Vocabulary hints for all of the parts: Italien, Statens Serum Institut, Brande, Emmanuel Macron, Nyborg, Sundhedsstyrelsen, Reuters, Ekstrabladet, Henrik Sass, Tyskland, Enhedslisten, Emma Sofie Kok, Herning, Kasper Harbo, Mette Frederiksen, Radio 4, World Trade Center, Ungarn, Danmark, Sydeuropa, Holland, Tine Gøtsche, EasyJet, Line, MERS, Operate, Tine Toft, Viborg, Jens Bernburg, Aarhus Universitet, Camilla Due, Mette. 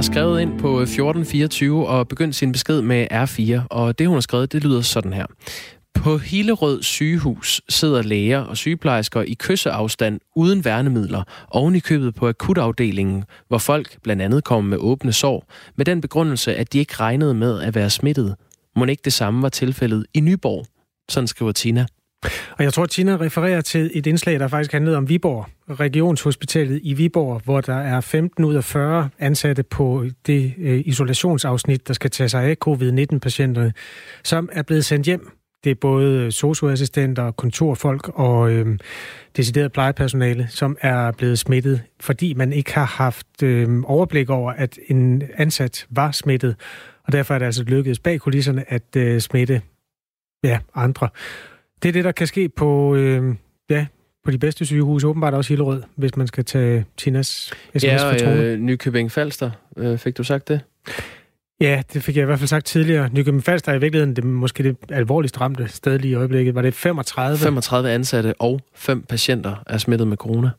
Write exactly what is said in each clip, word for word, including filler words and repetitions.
har skrevet ind på fjorten fireogtyve og begyndt sin besked med R fire, og det, hun har skrevet, det lyder sådan her. På Hillerød sygehus sidder læger og sygeplejersker i kysseafstand uden værnemidler oven i købet på akutafdelingen, hvor folk blandt andet kom med åbne sår, med den begrundelse, at de ikke regnede med at være smittet. Mon ikke det samme var tilfældet i Nyborg? Sådan skriver Tina. Og jeg tror, Tina refererer til et indslag, der faktisk handlede om Viborg, regionshospitalet i Viborg, hvor der er femten ud af fyrre ansatte på det isolationsafsnit, der skal tage sig af covid nitten-patienterne, som er blevet sendt hjem. Det er både socioassistenter, kontorfolk og øh, decideret plejepersonale, som er blevet smittet, fordi man ikke har haft øh, overblik over, at en ansat var smittet. Og derfor er det altså lykkedes bag kulisserne at øh, smitte ja, andre. Det er det, der kan ske på, øh, ja, på de bedste sygehuse, åbenbart også Hillerød, hvis man skal tage Tinas sms for troen. Ja, og øh, Nykøbing Falster, øh, fik du sagt det? Ja, det fik jeg i hvert fald sagt tidligere. Nykøbing Falster er i virkeligheden det, måske det alvorligst ramte sted lige i øjeblikket. Var det femogtredive? femogtredive ansatte og fem patienter er smittet med corona.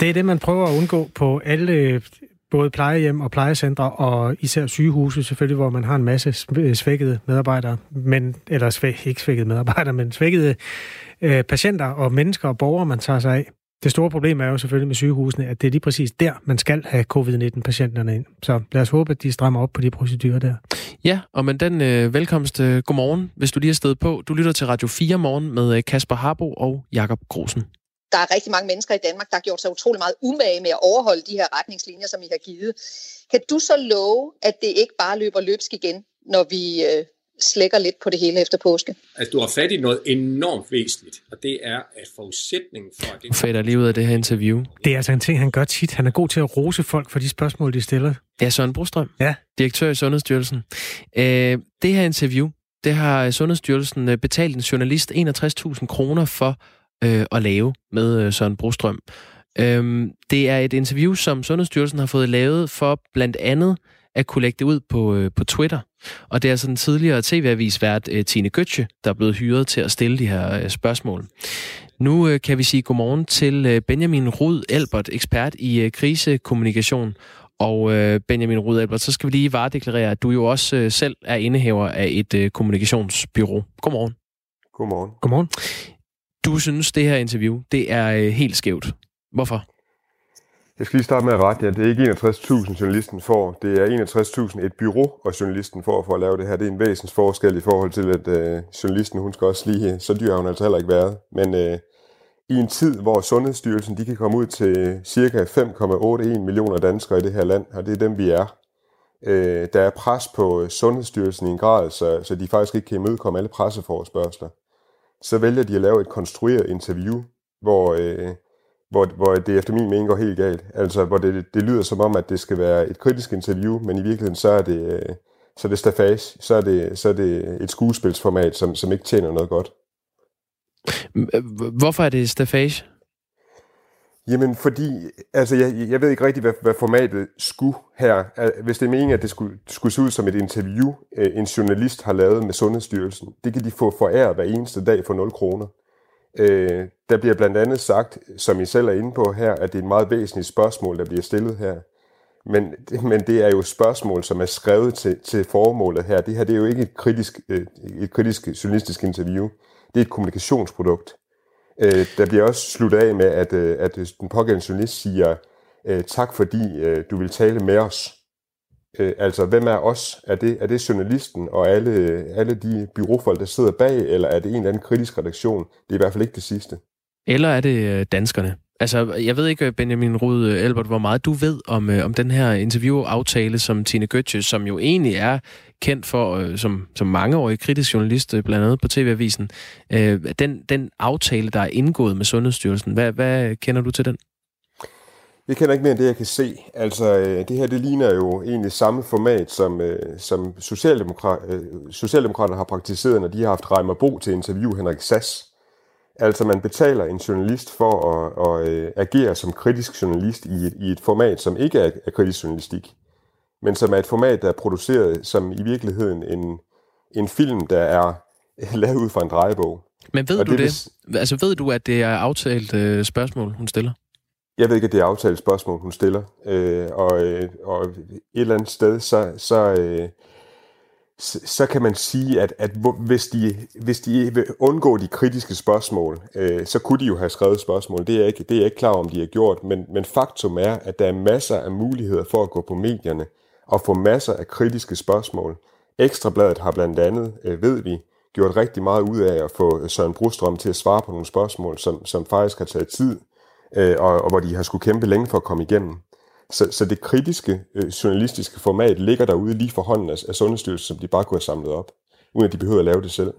Det er det, man prøver at undgå på alle, både plejehjem og plejecentre, og især sygehuse selvfølgelig, hvor man har en masse svækkede medarbejdere, men, eller svæk, ikke svækkede medarbejdere, men svækkede øh, patienter og mennesker og borgere, man tager sig af. Det store problem er jo selvfølgelig med sygehusene, at det er lige præcis der, man skal have covid nitten-patienterne ind. Så lad os håbe, at de strammer op på de procedurer der. Ja, og med den øh, velkomst, øh, godmorgen, hvis du lige er stedet på. Du lytter til Radio fire morgen med øh, Kasper Harbo og Jakob Krosen. Der er rigtig mange mennesker i Danmark, der har gjort sig utrolig meget umage med at overholde de her retningslinjer, som I har givet. Kan du så love, at det ikke bare løber løbsk igen, når vi øh, slækker lidt på det hele efter påske? Altså, du har fat i noget enormt væsentligt, og det er, at forudsætningen for... Du fader lige ud af det her interview. Det er altså en ting, han gør tit. Han er god til at rose folk for de spørgsmål, de stiller. Ja, Søren Brostrøm, ja. Direktør i Sundhedsstyrelsen. Øh, det her interview, det har Sundhedsstyrelsen betalt en journalist enogtres tusind kroner for øh, at lave med Søren Brostrøm. Øh, det er et interview, som Sundhedsstyrelsen har fået lavet for blandt andet at kunne lægge det ud på, øh, på Twitter. Og det er sådan tidligere tv-avisvært øh, Tine Gøtsche, der er blevet hyret til at stille de her øh, spørgsmål. Nu øh, kan vi sige godmorgen til øh, Benjamin Rud Albert, ekspert i øh, krisekommunikation. Og øh, Benjamin Rud Albert, så skal vi lige varedeklarere, at du jo også øh, selv er indehaver af et øh, kommunikationsbyrå. Godmorgen. Godmorgen. Godmorgen. Du synes, det her interview, det er øh, helt skævt. Hvorfor? Jeg skal lige starte med at rette jer. Det er ikke enogtres tusind journalisten får. Det er enogtres tusind et bureau, og journalisten får for at lave det her. Det er en væsensforskel i forhold til, at øh, journalisten, hun skal også lige... Så dyr har hun altså heller ikke været. Men øh, i en tid, hvor Sundhedsstyrelsen de kan komme ud til ca. fem komma otte en millioner danskere i det her land, og det er dem, vi er, øh, der er pres på Sundhedsstyrelsen i en grad, så, så de faktisk ikke kan imødekomme alle presseforespørgsler, så vælger de at lave et konstrueret interview, hvor... Øh, Hvor, hvor det efter min mening går helt galt. Altså, hvor det, det lyder som om, at det skal være et kritisk interview, men i virkeligheden så er det, så er det staffage, så er det, så er det et skuespilsformat, som, som ikke tjener noget godt. Hvorfor er det staffage? Jamen, fordi... Altså, jeg, jeg ved ikke rigtigt, hvad, hvad formatet skulle her. Hvis det er meningen, at det skulle, skulle se ud som et interview, en journalist har lavet med Sundhedsstyrelsen, det kan de få foræret hver eneste dag for nul kroner. Øh, der bliver blandt andet sagt, som I selv er inde på her, at det er et meget væsentligt spørgsmål, der bliver stillet her. Men, men det er jo spørgsmål, som er skrevet til, til formålet her. Det her det er jo ikke et kritisk, øh, et kritisk journalistisk interview. Det er et kommunikationsprodukt. Øh, der bliver også sluttet af med, at, øh, at den pågældende journalist siger, øh, tak fordi øh, du vil tale med os. Øh, altså, hvem er os? Er det, er det journalisten og alle, alle de bureaufolk, der sidder bag, eller er det en eller anden kritisk redaktion? Det er i hvert fald ikke det sidste. Eller er det danskerne? Altså, jeg ved ikke, Benjamin Rud Albert, hvor meget du ved om, om den her interviewaftale, som Tine Gøtsche, som jo egentlig er kendt for som, som mangeårig kritisk journalist, blandt andet på T V-avisen. Øh, den, den aftale, der er indgået med Sundhedsstyrelsen, hvad, hvad kender du til den? Jeg kender ikke mere end det, jeg kan se. Altså, det her, det ligner jo egentlig samme format, som, som Socialdemokrat, Socialdemokraterne har praktiseret, når de har haft Reimer Bo til interview Henrik Sass. Altså, man betaler en journalist for at, at agere som kritisk journalist i et, i et format, som ikke er, er kritisk journalistik, men som er et format, der er produceret som i virkeligheden en, en film, der er lavet ud fra en drejebog. Men ved og du det? det? Altså, ved du, at det er aftalt øh, spørgsmål, hun stiller? Jeg ved ikke, at det er aftalt spørgsmål, hun stiller. Øh, og, øh, og et eller andet sted, så, så, øh, så, så kan man sige, at, at hvis, de, hvis de vil undgå de kritiske spørgsmål, øh, så kunne de jo have skrevet spørgsmål. Det er jeg ikke, det er jeg ikke klar over, om de har gjort. Men, men faktum er, at der er masser af muligheder for at gå på medierne og få masser af kritiske spørgsmål. Ekstrabladet har blandt andet, øh, ved vi, gjort rigtig meget ud af at få Søren Brostrøm til at svare på nogle spørgsmål, som, som faktisk har taget tid, øh, og, og hvor de har skulle kæmpe længe for at komme igennem. Så, så det kritiske øh, journalistiske format ligger derude lige for hånden af, af Sundhedsstyrelsen, som de bare kunne have samlet op, uden at de behøver at lave det selv.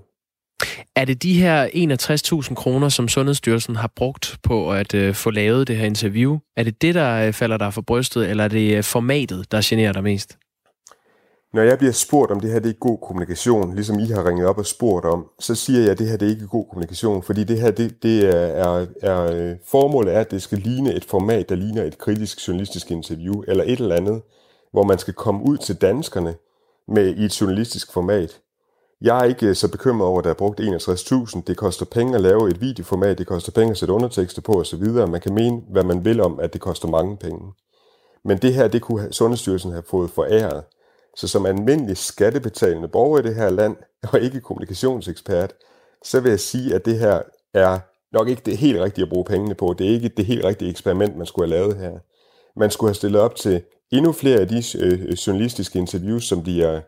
Er det de her enogtres tusind kroner, som Sundhedsstyrelsen har brugt på at øh, få lavet det her interview? Er det det, der øh, falder dig for brystet, eller er det øh, formatet, der generer dig mest? Når jeg bliver spurgt om det her, det er god kommunikation, ligesom I har ringet op og spurgt om, så siger jeg, at det her det er ikke god kommunikation, fordi det her, det, det er, er, formålet er, at det skal ligne et format, der ligner et kritisk journalistisk interview, eller et eller andet, hvor man skal komme ud til danskerne med i et journalistisk format. Jeg er ikke så bekymret over, at der er brugt enogtres tusind. Det koster penge at lave et videoformat, det koster penge at sætte undertekster på osv. Man kan mene, hvad man vil om, at det koster mange penge. Men det her, det kunne Sundhedsstyrelsen have fået foræret. Så som almindelig skattebetalende borger i det her land, og ikke kommunikationsekspert, så vil jeg sige, at det her er nok ikke det helt rigtige at bruge pengene på. Det er ikke det helt rigtige eksperiment, man skulle have lavet her. Man skulle have stillet op til endnu flere af de øh, journalistiske interviews, som, de er,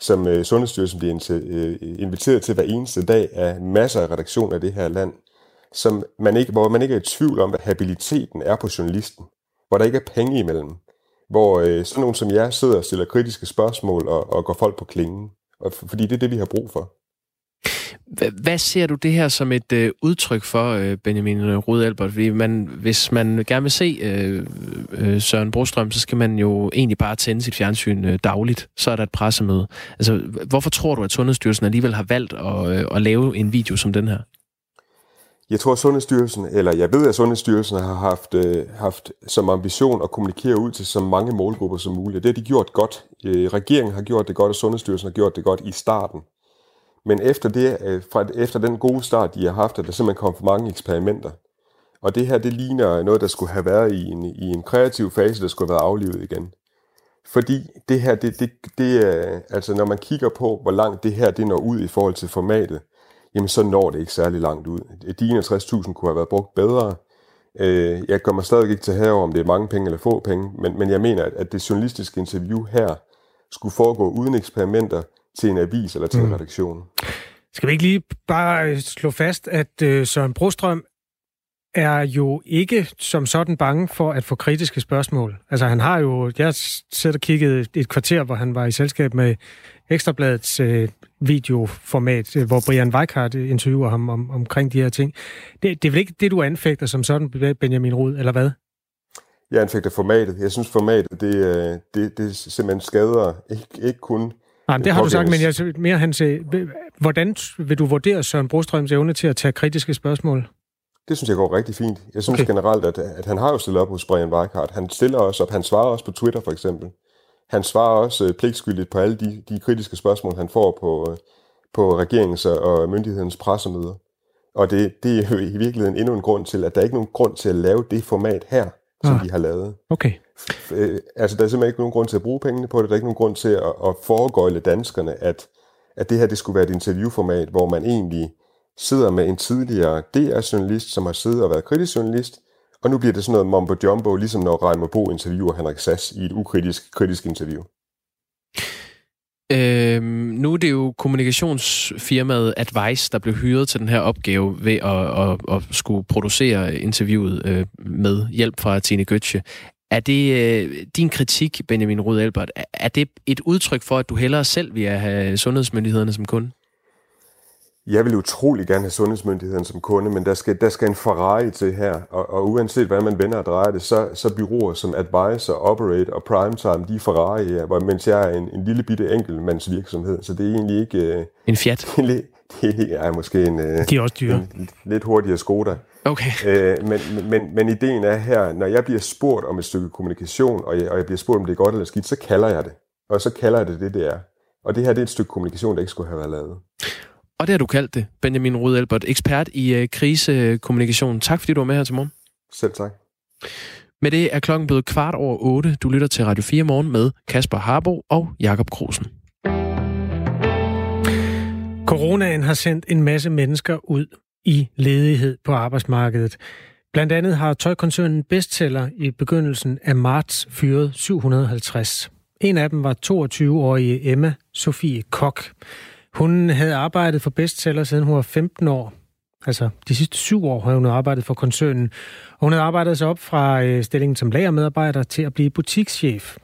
som øh, Sundhedsstyrelsen bliver inter- øh, inviteret til hver eneste dag af masser af redaktioner af det her land, som man ikke, hvor man ikke er i tvivl om, hvad habiliteten er på journalisten, hvor der ikke er penge imellem. Hvor øh, sådan nogen som jeg sidder og stiller kritiske spørgsmål og, og går folk på klingen. Og f- fordi det er det, vi har brug for. H- hvad ser du det her som et øh, udtryk for, øh, Benjamin Rud Albert? Fordi man, hvis man gerne vil se øh, øh, Søren Brostrøm, så skal man jo egentlig bare tænde sit fjernsyn øh, dagligt. Så er der et pressemøde. Altså, hvorfor tror du, at Sundhedsstyrelsen alligevel har valgt at, øh, at lave en video som den her? Jeg tror, at Sundhedsstyrelsen, eller jeg ved, at Sundhedsstyrelsen har haft, øh, haft som ambition at kommunikere ud til så mange målgrupper som muligt. Det har de gjort godt. Øh, regeringen har gjort det godt, og Sundhedsstyrelsen har gjort det godt i starten. Men efter, det, øh, fra, efter den gode start, de har haft, er der simpelthen kommet for mange eksperimenter. Og det her, det ligner noget, der skulle have været i en, i en kreativ fase, der skulle have været aflivet igen. Fordi det her, det, det, det, øh, altså når man kigger på, hvor langt det her det når ud i forhold til formatet, jamen så når det ikke særlig langt ud. De enogtres tusind kunne have været brugt bedre. Jeg gør mig stadig ikke til herover, om det er mange penge eller få penge, men, men jeg mener, at det journalistiske interview her skulle foregå uden eksperimenter til en avis eller til en redaktion. Mm. Skal vi ikke lige bare slå fast, at Søren Brostrøm er jo ikke som sådan bange for at få kritiske spørgsmål. Altså han har jo, jeg sad og kiggede et kvarter, hvor han var i selskab med Ekstrabladets øh, videoformat, øh, hvor Brian Weikart interviewer ham om, omkring de her ting. Det, det er vel ikke det, du anfægter som sådan, Benjamin Rud, eller hvad? Jeg anfægter formatet. Jeg synes formatet, det, det, det simpelthen skader ikke, ikke kun... Nej, det har du sagt, men jeg mere han siger, hvordan vil du vurdere Søren Brostrøms evne til at tage kritiske spørgsmål? Det synes jeg går rigtig fint. Jeg synes okay. generelt, at, at han har jo stillet op hos Brian Weikart. Han stiller også op. Han svarer også på Twitter, for eksempel. Han svarer også pligtskyldigt på alle de, de kritiske spørgsmål, han får på, på regerings- og myndighedens pressemøder. Og det, det er jo i virkeligheden endnu en grund til, at der ikke er nogen grund til at lave det format her, som ah, de har lavet. Okay. Øh, altså, der er simpelthen ikke nogen grund til at bruge pengene på det. Der er ikke nogen grund til at, at foregøjle danskerne, at, at det her det skulle være et interviewformat, hvor man egentlig sidder med en tidligere D R-journalist, som har siddet og været kritisk journalist, og nu bliver det sådan noget mumbo-jumbo, ligesom når Reimer Bo interviewer Henrik Sass i et ukritisk kritisk interview. Øhm, nu er det jo kommunikationsfirmaet Advice, der blev hyret til den her opgave ved at, at, at skulle producere interviewet med hjælp fra Tine Gøtsche. Er det din kritik, Benjamin Rud Albert, er det et udtryk for, at du hellere selv vil have sundhedsmyndighederne som kunde? Jeg vil utrolig gerne have sundhedsmyndigheden som kunde, men der skal, der skal en Ferrari til her, og, og uanset hvad man vender og drejer det, så, så byråer som Advice og Operate og Primetime, de er Ferrari her, mens jeg er en, en lille bitte enkeltmandsvirksomhed, så det er egentlig ikke... Øh, en Fiat? Det er ja, måske en, øh, de er også dyre. en, en lidt hurtigere Skoda. Okay. Øh, men, men, men ideen er her, når jeg bliver spurgt om et stykke kommunikation, og jeg, og jeg bliver spurgt, om det er godt eller skidt, så kalder jeg det, og så kalder jeg det det, det er. Og det her det er et stykke kommunikation, der ikke skulle have været lavet. Og det har du kaldt det, Benjamin Rud Albert, ekspert i øh, krisekommunikation. Tak fordi du var med her til morgen. Selv tak. Med det er klokken blevet kvart over otte. Du lytter til Radio fire Morgen med Kasper Harbo og Jakob Krosen. Coronaen har sendt en masse mennesker ud i ledighed på arbejdsmarkedet. Blandt andet har tøjkoncernen Bestseller i begyndelsen af marts fyret syv hundrede og halvtreds. En af dem var toogtyve-årige Emma Sofie Kok. Hun havde arbejdet for Bestseller siden hun var femten år. Altså de sidste syv år har hun arbejdet for koncernen. Og hun havde arbejdet sig op fra stillingen som lagermedarbejder til at blive butikschef.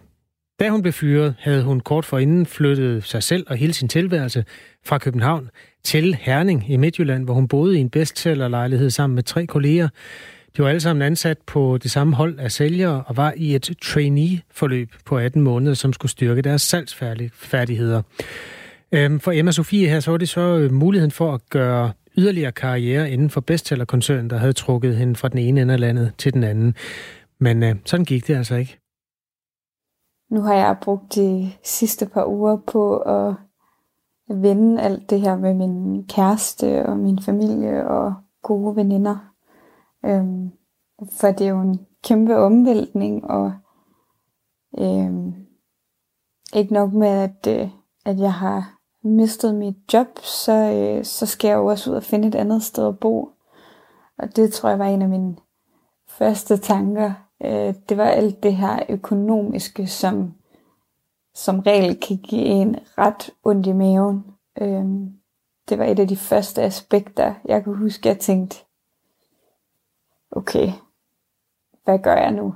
Da hun blev fyret, havde hun kort forinden flyttet sig selv og hele sin tilværelse fra København til Herning i Midtjylland, hvor hun boede i en bestsellerlejlighed sammen med tre kolleger. De var alle sammen ansat på det samme hold af sælgere og var i et trainee-forløb på atten måneder, som skulle styrke deres salgsfærdigheder. For Emma Sofie her, så var det så muligheden for at gøre yderligere karriere inden for bestsellerkoncernen, der havde trukket hende fra den ene ende af landet til den anden. Men sådan gik det altså ikke. Nu har jeg brugt de sidste par uger på at vende alt det her med min kæreste og min familie og gode veninder. Øhm, for det er jo en kæmpe omvæltning, og øhm, ikke nok med, at, øh, at jeg har mistet mit job, så, øh, så skal jeg jo også ud og finde et andet sted at bo. Og det tror jeg var en af mine første tanker. Det var alt det her økonomiske, som som regel kan give en ret ondt i maven. Det var et af de første aspekter, jeg kunne huske, jeg tænkte, okay, hvad gør jeg nu?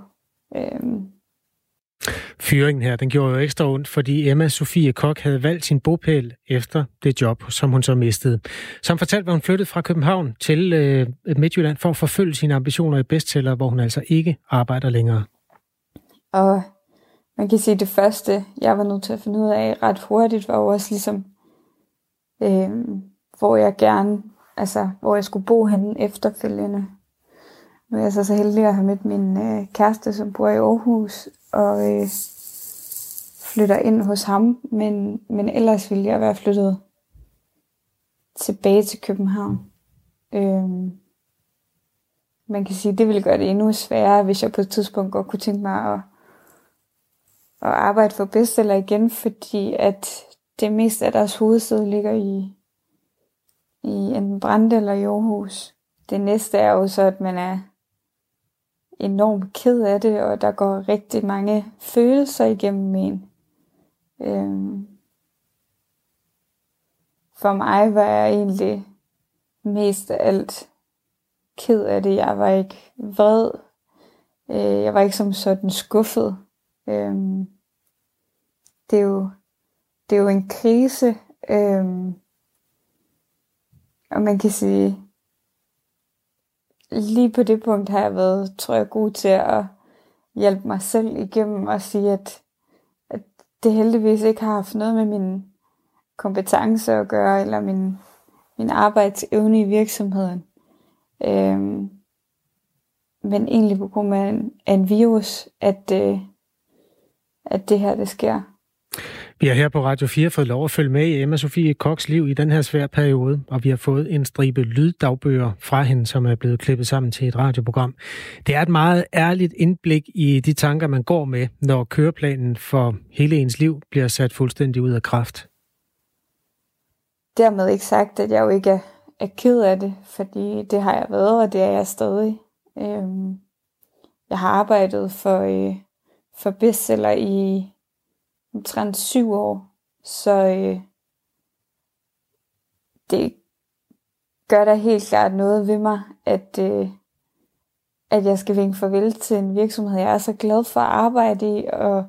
Fyringen her, den gjorde jo ekstra ondt, fordi Emma Sofie Kok havde valgt sin bopæl efter det job, som hun så mistede. Som fortalt var hun flyttet fra København til øh, Midtjylland for at forfølge sine ambitioner i bestseller, hvor hun altså ikke arbejder længere. Og man kan sige, at det første, jeg var nødt til at finde ud af ret hurtigt, var også ligesom, øh, hvor jeg gerne, altså hvor jeg skulle bo henne efterfølgende. Nu er jeg så, så heldig at have mødt min øh, kæreste, som bor i Aarhus, og øh, flytter ind hos ham, men, men ellers ville jeg være flyttet tilbage til København. Øh, man kan sige, at det ville gøre det endnu sværere, hvis jeg på et tidspunkt godt kunne tænke mig at, at arbejde for bestseller igen, fordi at det meste af deres hovedsæde ligger i, i enten Brande eller i Aarhus. Det næste er jo så, at man er enormt ked af det, og der går rigtig mange følelser igennem en. Øhm For mig var jeg egentlig mest af alt ked af det. Jeg var ikke vred. Øh, jeg var ikke som sådan skuffet. Øhm Det er jo, det er jo en krise. Øhm Og man kan sige, lige på det punkt har jeg været, tror jeg, god til at hjælpe mig selv igennem og sige, at, at det heldigvis ikke har haft noget med mine kompetencer at gøre, eller min, min arbejdsevne i virksomheden. Øhm, men egentlig på grund af en, af en virus, at, øh, at det her, det sker. Vi har her på Radio fire fået lov at følge med i Emma Sofie Koks liv i den her svære periode, og vi har fået en stribe lyddagbøger fra hende, som er blevet klippet sammen til et radioprogram. Det er et meget ærligt indblik i de tanker, man går med, når køreplanen for hele ens liv bliver sat fuldstændig ud af kraft. Dermed ikke sagt, at jeg jo ikke er, er ked af det, fordi det har jeg været, og det er jeg stadig. Øhm, jeg har arbejdet for, øh, for bestseller i omtrent syv år, så øh, det gør da helt klart noget ved mig, at, øh, at jeg skal vinke farvel til en virksomhed, jeg er så glad for at arbejde i, og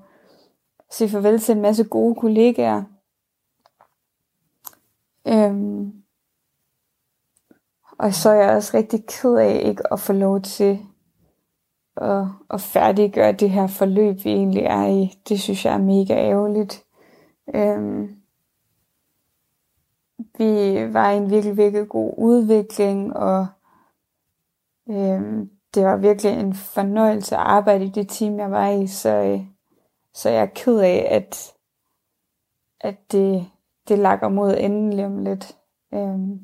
sige farvel til en masse gode kollegaer. Øhm, og så er jeg også rigtig ked af ikke at få lov til Og, og færdiggøre det her forløb, vi egentlig er i. Det synes jeg er mega ærgerligt. Øhm, vi var i en virkelig, virkelig god udvikling, og øhm, det var virkelig en fornøjelse at arbejde i det team, jeg var i, så, øh, så jeg er ked af, at, at det, det lakker mod enden lige om lidt. Øhm,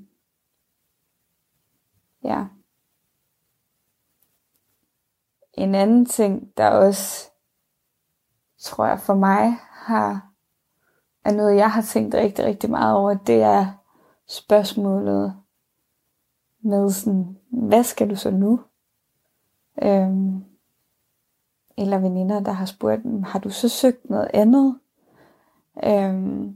ja. En anden ting, der også, tror jeg for mig, har, er noget, jeg har tænkt rigtig, rigtig meget over, det er spørgsmålet med sådan, hvad skal du så nu? Øhm, eller veninder, der har spurgt, har du så søgt noget andet? Øhm,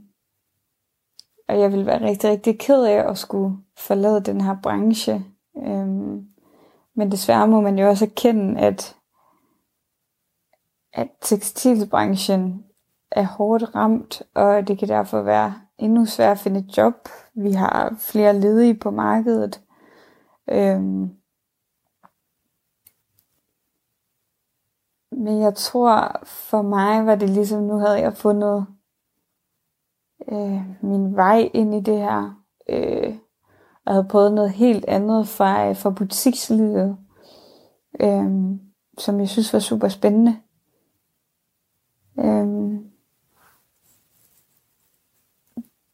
og jeg ville være rigtig, rigtig ked af at skulle forlade den her branche. Øhm, men desværre må man jo også erkende, at, at tekstilbranchen er hårdt ramt, og det kan derfor være endnu sværere at finde et job. Vi har flere ledige på markedet. Øhm, men jeg tror, for mig var det ligesom, nu havde jeg fundet øh, min vej ind i det her. Øh, og havde prøvet noget helt andet fra, fra butikslivet, øh, som jeg synes var super spændende. Øh,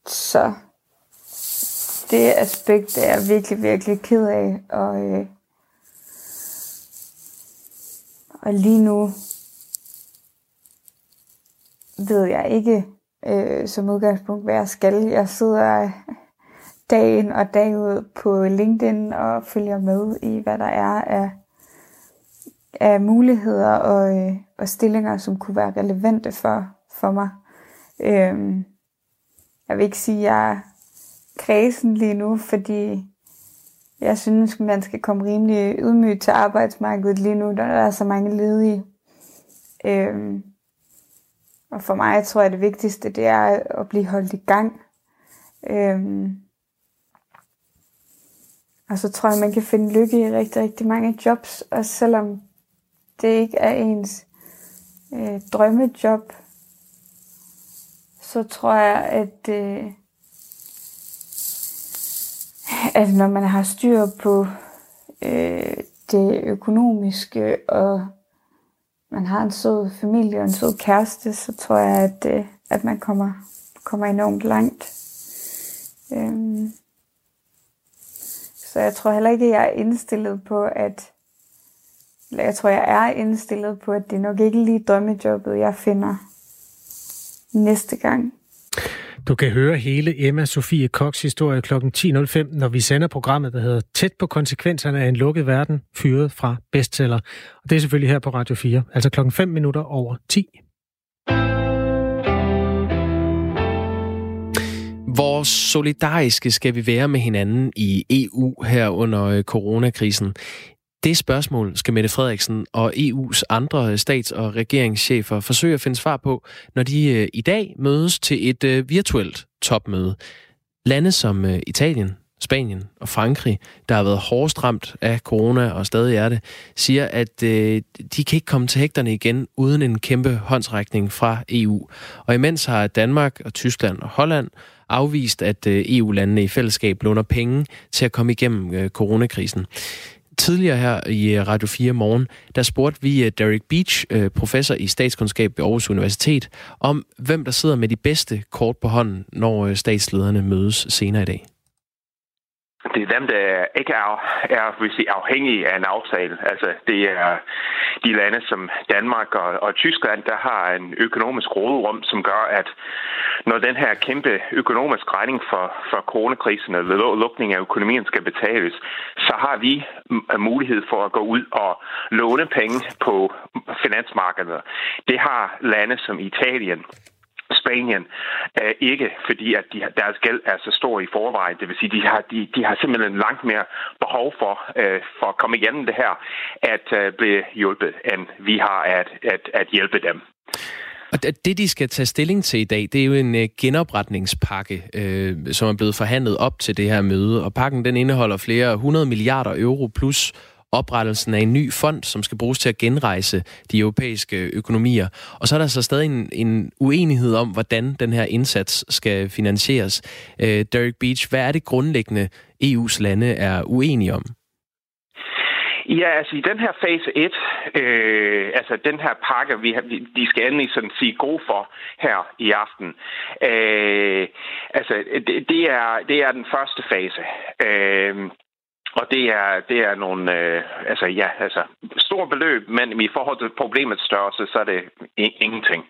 Så det aspekt er jeg virkelig, virkelig ked af. Og, øh, og lige nu ved jeg ikke øh, som udgangspunkt, hvad jeg skal. Jeg sidder dag ind og dag ud på LinkedIn og følger med i, hvad der er af, af muligheder og, øh, og stillinger, som kunne være relevante for, for mig. Øh, Jeg vil ikke sige, at jeg er kredsen lige nu, fordi jeg synes, man skal komme rimelig ydmygt til arbejdsmarkedet lige nu, når der er så mange ledige. Øhm, og for mig tror jeg, det vigtigste, det er at blive holdt i gang. Øhm, og så tror jeg, man kan finde lykke i rigtig, rigtig mange jobs, og selvom det ikke er ens øh, drømmejob, så tror jeg, at, øh, at når man har styr på øh, det økonomiske, og man har en sød familie og en sød kæreste, så tror jeg, at, øh, at man kommer, kommer enormt langt. Øhm. Så jeg tror heller ikke, at jeg er indstillet på, at eller jeg tror, jeg er indstillet på, at det nok ikke lige drømmejobbet, jeg finder næste gang. Du kan høre hele Emma Sofie Koks historie kl. ti nul fem, når vi sender programmet, der hedder Tæt på konsekvenserne af en lukket verden, fyret fra Bestseller. Og det er selvfølgelig her på Radio fire, altså klokken fem minutter over ti. Hvor solidariske skal vi være med hinanden i E U her under coronakrisen? Det spørgsmål skal Mette Frederiksen og E U's andre stats- og regeringschefer forsøge at finde svar på, når de i dag mødes til et virtuelt topmøde. Lande som Italien, Spanien og Frankrig, der har været hårdest ramt af corona og stadig er det, siger, at de kan ikke komme til hægterne igen uden en kæmpe håndsrækning fra E U. Og imens har Danmark og Tyskland og Holland afvist, at E U-landene i fællesskab låner penge til at komme igennem coronakrisen. Tidligere her i Radio fire morgen, der spurgte vi Derek Beach, professor i statskundskab ved Aarhus Universitet, om hvem der sidder med de bedste kort på hånden, når statslederne mødes senere i dag. Det er dem, der ikke er, er vil sige, afhængige af en aftale. Altså, det er de lande som Danmark og, og Tyskland, der har en økonomisk råderum, som gør, at når den her kæmpe økonomisk regning for, for coronakrisen og lukning af økonomien skal betales, så har vi mulighed for at gå ud og låne penge på finansmarkedet. Det har lande som Italien, Spanien øh, ikke, fordi at de, deres gæld er så stor i forvejen. Det vil sige, de har de, de har simpelthen langt mere behov for øh, for at komme igennem det her, at øh, blive hjulpet, end vi har at at at hjælpe dem. Og det, de skal tage stilling til i dag, det er jo en genopretningspakke, øh, som er blevet forhandlet op til det her møde. Og pakken, den indeholder flere hundrede milliarder euro plus oprettelsen af en ny fond, som skal bruges til at genrejse de europæiske økonomier. Og så er der så stadig en, en uenighed om, hvordan den her indsats skal finansieres. Øh, Derek Beach, hvad er det grundlæggende, E U's lande er uenige om? Ja, altså i den her fase et, øh, altså den her pakke, vi, de skal endelig sådan sige god for her i aften. Øh, altså det, det, er, det er den første fase. Øh, Og det er, det er nogle, øh, altså ja, altså store beløb, men i forhold til problemets størrelse, så er det ingenting.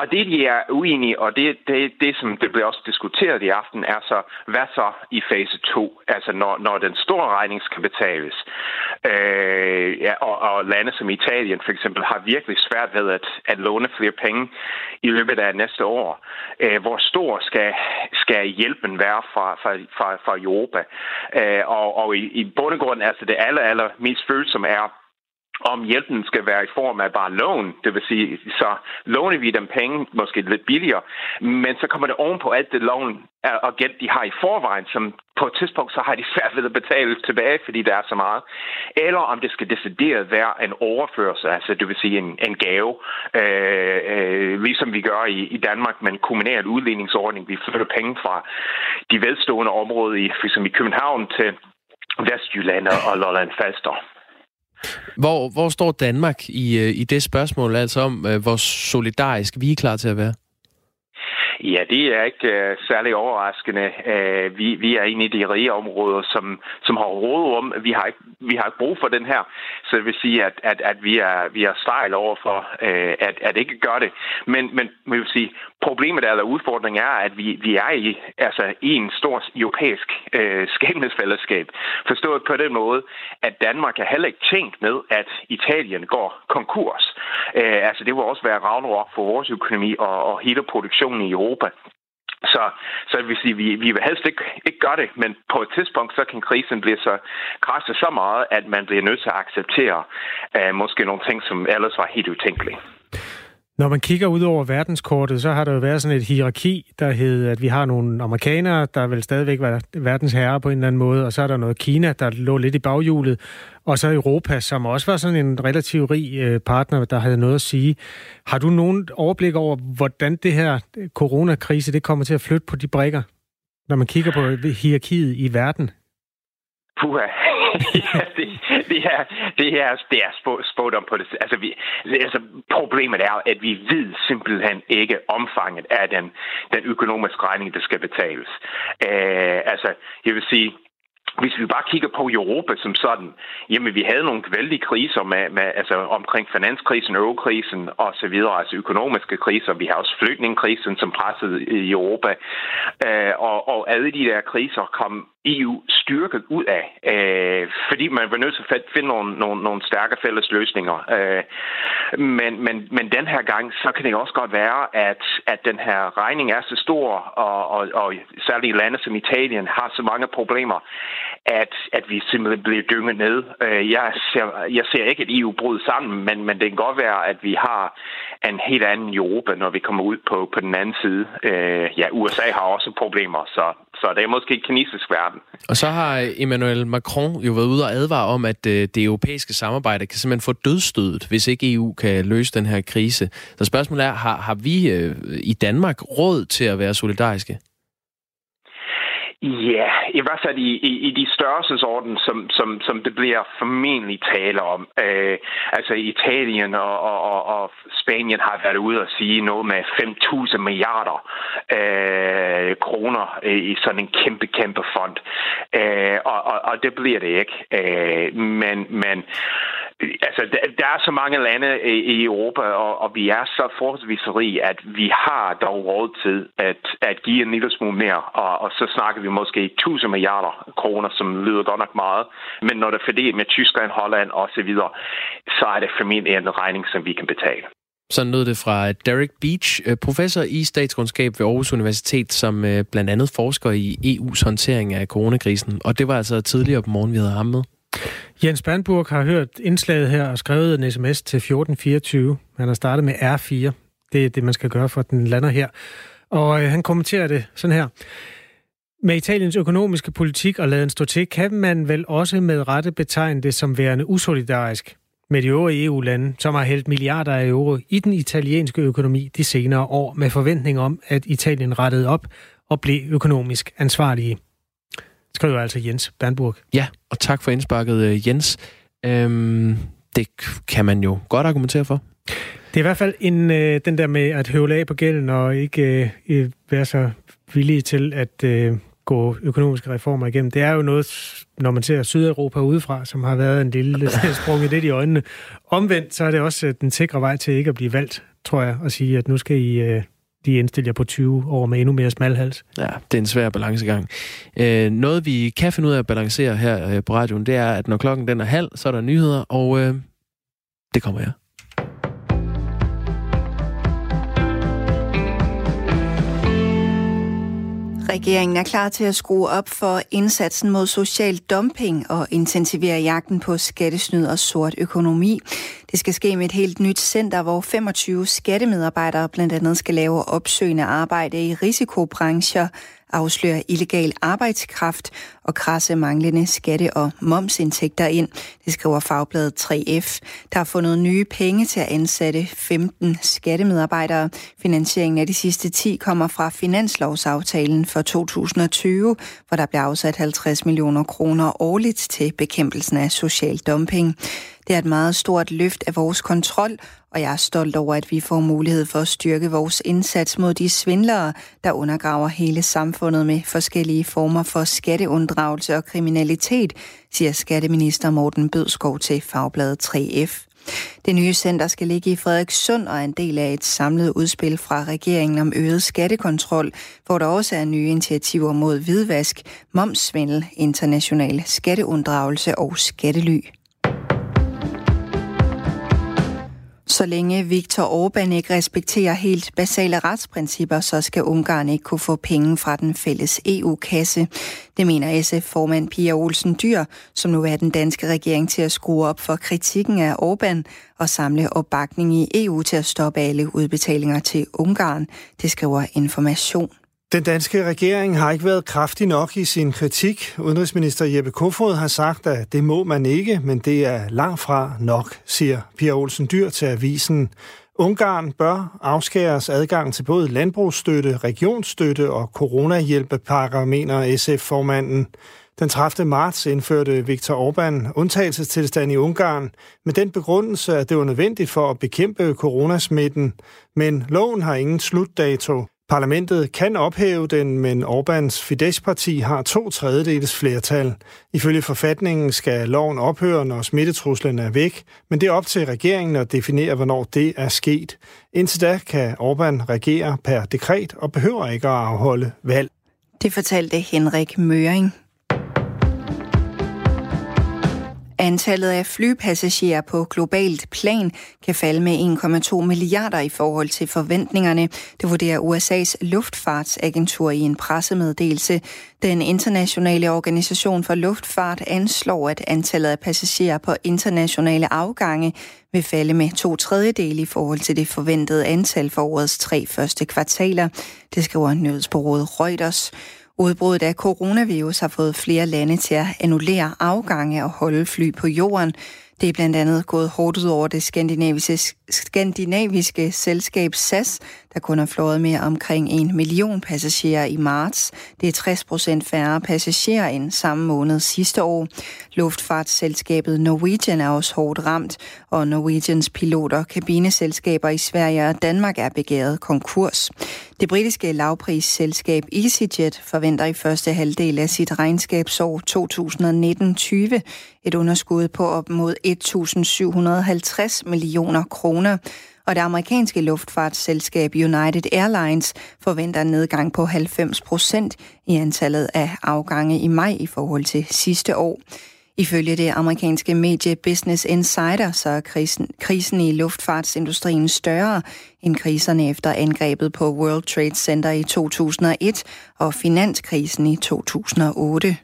Og det, de er uenige, og det, det, det som det bliver også diskuteret i aften, er så, hvad så i fase to? Altså når, når den store regning skal betales, øh, ja, og, og lande som Italien for eksempel har virkelig svært ved at, at låne flere penge i løbet af næste år. Øh, hvor stor skal, skal hjælpen være fra, fra, fra, fra Europa? Øh, og og i, i bundegrunden, altså det aller, aller mest følsomme er, om hjælpen skal være i form af bare lån, det vil sige, så låner vi dem penge, måske lidt billigere, men så kommer det ovenpå alt det lån og gæld, de har i forvejen, som på et tidspunkt, så har de svært ved at betale tilbage, fordi der er så meget. Eller om det skal decideret være en overførsel, altså det vil sige en, en gave, øh, øh, ligesom vi gør i, i Danmark med en kommunal udligningsordning. Vi flytter penge fra de velstående områder, i, f.eks. i København, til Vestjylland og Lolland Falster. Hvor, hvor står Danmark i, i det spørgsmål, altså om, hvor solidarisk vi er klar til at være? Ja, det er ikke øh, særlig overraskende. Øh, vi, vi er inde i de rige områder, som, som har råd om. Vi har, ikke, vi har ikke brug for den her. Så det vil sige, at, at, at vi er, vi er stejl over for øh, at, at ikke gøre det. Men, men man vil sige, problemet eller udfordringen er, at vi, vi er i, altså, i en stor europæisk øh, skæbnesfællesskab. Forstået på den måde, at Danmark er heller ikke tænkt med, at Italien går konkurs. Øh, altså, det vil også være ragnarok for vores økonomi og, og hele produktionen i Europa. Europa. Så, så det vil sige, vi, vi vil helst ikke, ikke gøre det, men på et tidspunkt, så kan krisen blive så krasse så meget, at man bliver nødt til at acceptere uh, måske nogle ting, som ellers var helt utænkelige. Når man kigger ud over verdenskortet, så har der jo været sådan et hierarki, der hedder, at vi har nogle amerikanere, der vil stadigvæk være verdens herre på en eller anden måde, og så er der noget Kina, der lå lidt i baghjulet, og så Europa, som også var sådan en relativt rig partner, der havde noget at sige. Har du nogen overblik over, hvordan det her coronakrise, det kommer til at flytte på de brikker, når man kigger på hierarkiet i verden? Puha. Ja, det, det er, det er, det er spået om på det. Altså, vi, altså, problemet er, at vi ved simpelthen ikke omfanget af den, den økonomiske regning, der skal betales. Øh, altså, jeg vil sige, hvis vi bare kigger på Europa som sådan, jamen vi havde nogle vældige kriser med, med, altså omkring finanskrisen, eurokrisen og så videre, altså økonomiske kriser. Vi har også flygtningekrisen, som pressede i Europa. Øh, og, og alle de der kriser kom E U styrket ud af, øh, fordi man var nødt til at finde nogle, nogle, nogle stærke fælles løsninger. Øh, men, men, men den her gang, så kan det også godt være, at, at den her regning er så stor, og, og, og særligt lande som Italien har så mange problemer, at, at vi simpelthen bliver dynget ned. Jeg ser, jeg ser ikke et E U brud sammen, men, men det kan godt være, at vi har en helt anden Europa, når vi kommer ud på, på den anden side. Øh, ja, U S A har også problemer, så, så det er måske kinesisk verden. Og så har Emmanuel Macron jo været ude og advare om, at det europæiske samarbejde kan simpelthen få dødsstødet, hvis ikke E U kan løse den her krise. Så spørgsmålet er, har, har vi i Danmark råd til at være solidariske? Ja, i hvert fald i, i, i de størrelsesorden, som, som, som det bliver formentlig tale om. Øh, altså Italien og, og, og Spanien har været ude og sige noget med fem tusind milliarder øh, kroner i sådan en kæmpe, kæmpe fond. Øh, og, og, og det bliver det ikke. Øh, men... men altså, der er så mange lande i Europa, og vi er så forholdsvis rige, at vi har dog råd til at, at give en lille smule mere, og, og så snakker vi måske tusind milliarder kroner, som lyder godt nok meget, men når det er fordelt med Tyskland, Holland og så videre, så er det formentlig en regning, som vi kan betale. Sådan lød det fra Derek Beach, professor i statskundskab ved Aarhus Universitet, som blandt andet forsker i E U's håndtering af coronakrisen, og det var altså tidligere på morgen, vi havde ham med. Jens Bernburg har hørt indslaget her og skrevet en sms til fjorten fireogtyve. Han har startet med R fire. Det er det, man skal gøre, for at den lander her. Og øh, han kommenterer det sådan her. Med Italiens økonomiske politik og laden stå til, kan man vel også med rette betegne det som værende usolidarisk med de øvrige E U-lande, som har hældt milliarder af euro i den italienske økonomi de senere år, med forventning om, at Italien rettede op og blev økonomisk ansvarlige. Skriver altså Jens Bernburg. Ja, og tak for indsparket, Jens. Øhm, det kan man jo godt argumentere for. Det er i hvert fald en, øh, den der med at høvle af på gælden og ikke øh, være så villig til at øh, gå økonomiske reformer igennem. Det er jo noget, når man ser Sydeuropa udefra, som har været en lille sprung i det i øjnene. Omvendt, så er det også den sikre vej til ikke at blive valgt, tror jeg, at sige, at nu skal I de indstille jer på tyve år med endnu mere smalhals. Ja, det er en svær balancegang. Noget, vi kan finde ud af at balancere her på radioen, det er, at når klokken den er halv, så er der nyheder, og øh, det kommer jeg. Regeringen er klar til at skrue op for indsatsen mod social dumping og intensivere jagten på skattesnyd og sort økonomi. Det skal ske med et helt nyt center, hvor femogtyve skattemedarbejdere blandt andet skal lave opsøgende arbejde i risikobrancher, afsløre illegal arbejdskraft og krasse manglende skatte- og momsindtægter ind. Det skriver fagbladet tre F. Der har fundet nye penge til at ansætte femten skattemedarbejdere. Finansieringen af de sidste ti kommer fra finanslovsaftalen for to tusind og tyve, hvor der bliver afsat halvtreds millioner kroner årligt til bekæmpelsen af social dumping. Det er et meget stort løft af vores kontrol, og jeg er stolt over, at vi får mulighed for at styrke vores indsats mod de svindlere, der undergraver hele samfundet med forskellige former for skatteunddragelse og kriminalitet, siger skatteminister Morten Bødskov til fagbladet tre F. Det nye center skal ligge i Frederikssund og er en del af et samlet udspil fra regeringen om øget skattekontrol, hvor der også er nye initiativer mod hvidvask, momssvindel, international skatteunddragelse og skattely. Så længe Viktor Orbán ikke respekterer helt basale retsprincipper, så skal Ungarn ikke kunne få penge fra den fælles E U-kasse. Det mener S F-formand Pia Olsen Dyhr, som nu er den danske regering til at skrue op for kritikken af Orbán og samle opbakning i E U til at stoppe alle udbetalinger til Ungarn. Det skriver Information. Den danske regering har ikke været kraftig nok i sin kritik. Udenrigsminister Jeppe Kofod har sagt, at det må man ikke, men det er langt fra nok, siger Pia Olsen Dyhr til avisen. Ungarn bør afskæres adgang til både landbrugsstøtte, regionsstøtte og coronahjælpepakker, mener S F-formanden. Den tredivte marts indførte Viktor Orbán undtagelsestilstand i Ungarn med den begrundelse, at det var nødvendigt for at bekæmpe coronasmitten. Men loven har ingen slutdato. Parlamentet kan ophæve den, men Orbáns Fidesz-parti har to tredjedeles flertal. Ifølge forfatningen skal loven ophøre, når smittetruslen er væk, men det er op til regeringen at definere, hvornår det er sket. Indtil da kan Orbán regere per dekret og behøver ikke at afholde valg. Det fortalte Henrik Møring. Antallet af flypassagerer på globalt plan kan falde med en komma to milliarder i forhold til forventningerne. Det vurderer U S A's luftfartsagentur i en pressemeddelelse. Den internationale organisation for luftfart anslår, at antallet af passagerer på internationale afgange vil falde med to tredjedele i forhold til det forventede antal for årets tre første kvartaler. Det skriver nyhedsbureauet Reuters. Udbruddet af coronavirus har fået flere lande til at annullere afgange og holde fly på jorden. Det er blandt andet gået hårdt ud over det skandinaviske, skandinaviske selskab S A S, der kun har fløjet med omkring en million passagerer i marts. Det er tres procent færre passagerer end samme måned sidste år. Luftfartsselskabet Norwegian er også hårdt ramt, og Norwegians piloter, kabineselskaber i Sverige og Danmark er begæret konkurs. Det britiske lavprisselskab EasyJet forventer i første halvdel af sit regnskabsår to tusind og nitten tyve et underskud på op mod et tusind syv hundrede og halvtreds millioner kroner. Og det amerikanske luftfartsselskab United Airlines forventer en nedgang på halvfems procent i antallet af afgange i maj i forhold til sidste år. Ifølge det amerikanske medie Business Insider, så er krisen, krisen i luftfartsindustrien større end kriserne efter angrebet på World Trade Center i to tusind og et og finanskrisen i to tusind og otte.